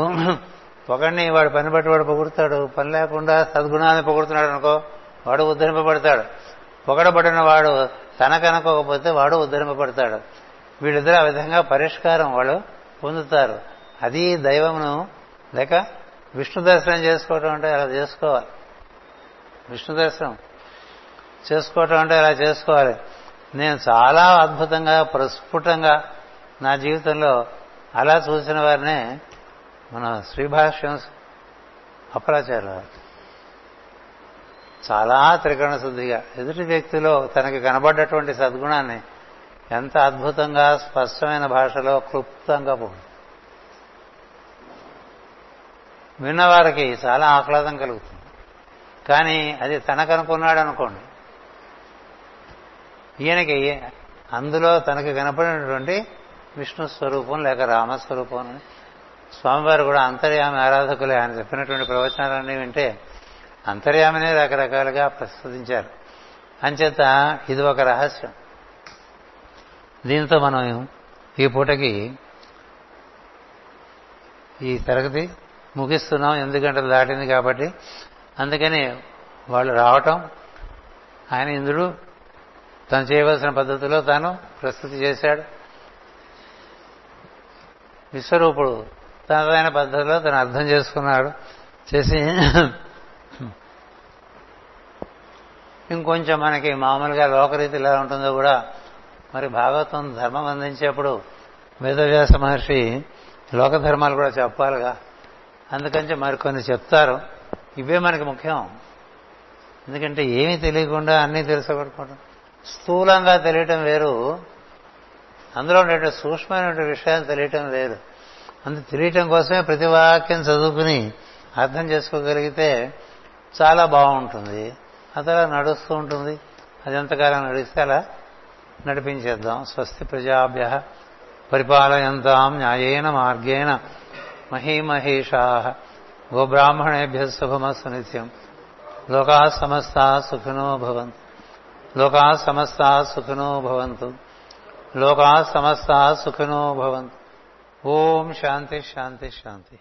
పొగడిని వాడు పని బట్టి వాడు పొగుడుతాడు, పని లేకుండా సద్గుణాన్ని పొగుడుతున్నాడు అనుకో వాడు ఉద్ధరింపబడతాడు. పొగడబడిన వాడు తనకనుకోకపోతే వాడు ఉద్ధరింపబడతాడు. వీళ్ళిద్దరు ఆ విధంగా పరిష్కారం వాళ్ళు పొందుతారు. అది దైవమును లేక విష్ణు దర్శనం చేసుకోవటం అంటే అలా చేసుకోవాలి. విష్ణు దర్శనం చేసుకోవటం అంటే అలా చేసుకోవాలి. నేను చాలా అద్భుతంగా ప్రస్ఫుటంగా నా జీవితంలో అలా చూసిన వారినే మన శ్రీభాష్యం అపరాచార్య చాలా త్రికరణ శుద్ధిగా ఎదుటి వ్యక్తిలో తనకి కనబడ్డటువంటి సద్గుణాన్ని ఎంత అద్భుతంగా స్పష్టమైన భాషలో క్లుప్తంగా పొందుతుంది. విన్నవారికి చాలా ఆహ్లాదం కలుగుతుంది. కానీ అది తనకనుకున్నాడు అనుకోండి, ఈయనకి అందులో తనకి కనపడినటువంటి విష్ణు స్వరూపం లేక రామస్వరూపం అని స్వామివారు కూడా అంతర్యామి ఆరాధకులే ఆయన చెప్పినటువంటి ప్రవచనాలన్నీ వింటే అంతర్యామినే రకరకాలుగా ప్రస్తుతించారు. అంచేత ఇది ఒక రహస్యం. దీంతో మనం ఈ పూటకి ఈ తరగతి ముగిస్తున్నాం. 8 గంటలు దాటింది కాబట్టి. అందుకని వాళ్ళు రావటం ఆయన ఇంద్రుడు తను చేయవలసిన పద్ధతిలో తాను ప్రస్తుతి చేశాడు. విశ్వరూపుడు తనదైన పద్ధతిలో తను అర్థం చేసుకున్నాడు. చేసి ఇంకొంచెం మనకి మామూలుగా లోకరీతి ఎలా ఉంటుందో కూడా మరి భాగవతం ధర్మం అందించేప్పుడు వేదవ్యాస మహర్షి లోకధర్మాలు కూడా చెప్పాలిగా, అందుకని మరికొన్ని చెప్తారు. ఇవే మనకి ముఖ్యం. ఎందుకంటే ఏమీ తెలియకుండా అన్నీ తెలుసుకోవడం, స్థూలంగా తెలియటం వేరు, అందులో ఉండే సూక్ష్మమైన విషయాలు తెలియటం వేరు. అందుకు తెలియటం కోసమే ప్రతి వాక్యం చదువుకుని అర్థం చేసుకోగలిగితే చాలా బాగుంటుంది. అది అలా నడుస్తూ ఉంటుంది. అది ఎంతకాలం నడిస్తే అలా నడిపించేద్దాం. స్వస్తి ప్రజాభ్య పరిపాలయంతాం న్యాయేన మార్గేణ మహీమహేషా గోబ్రాహ్మణేభ్య శుభమస్సు నిత్యం. లోకా సమస్తా సుఖినో భవంతు. లోకా సమస్తా సుఖినో భవంతు. ఓం శాంతి శాంతి శాంతి.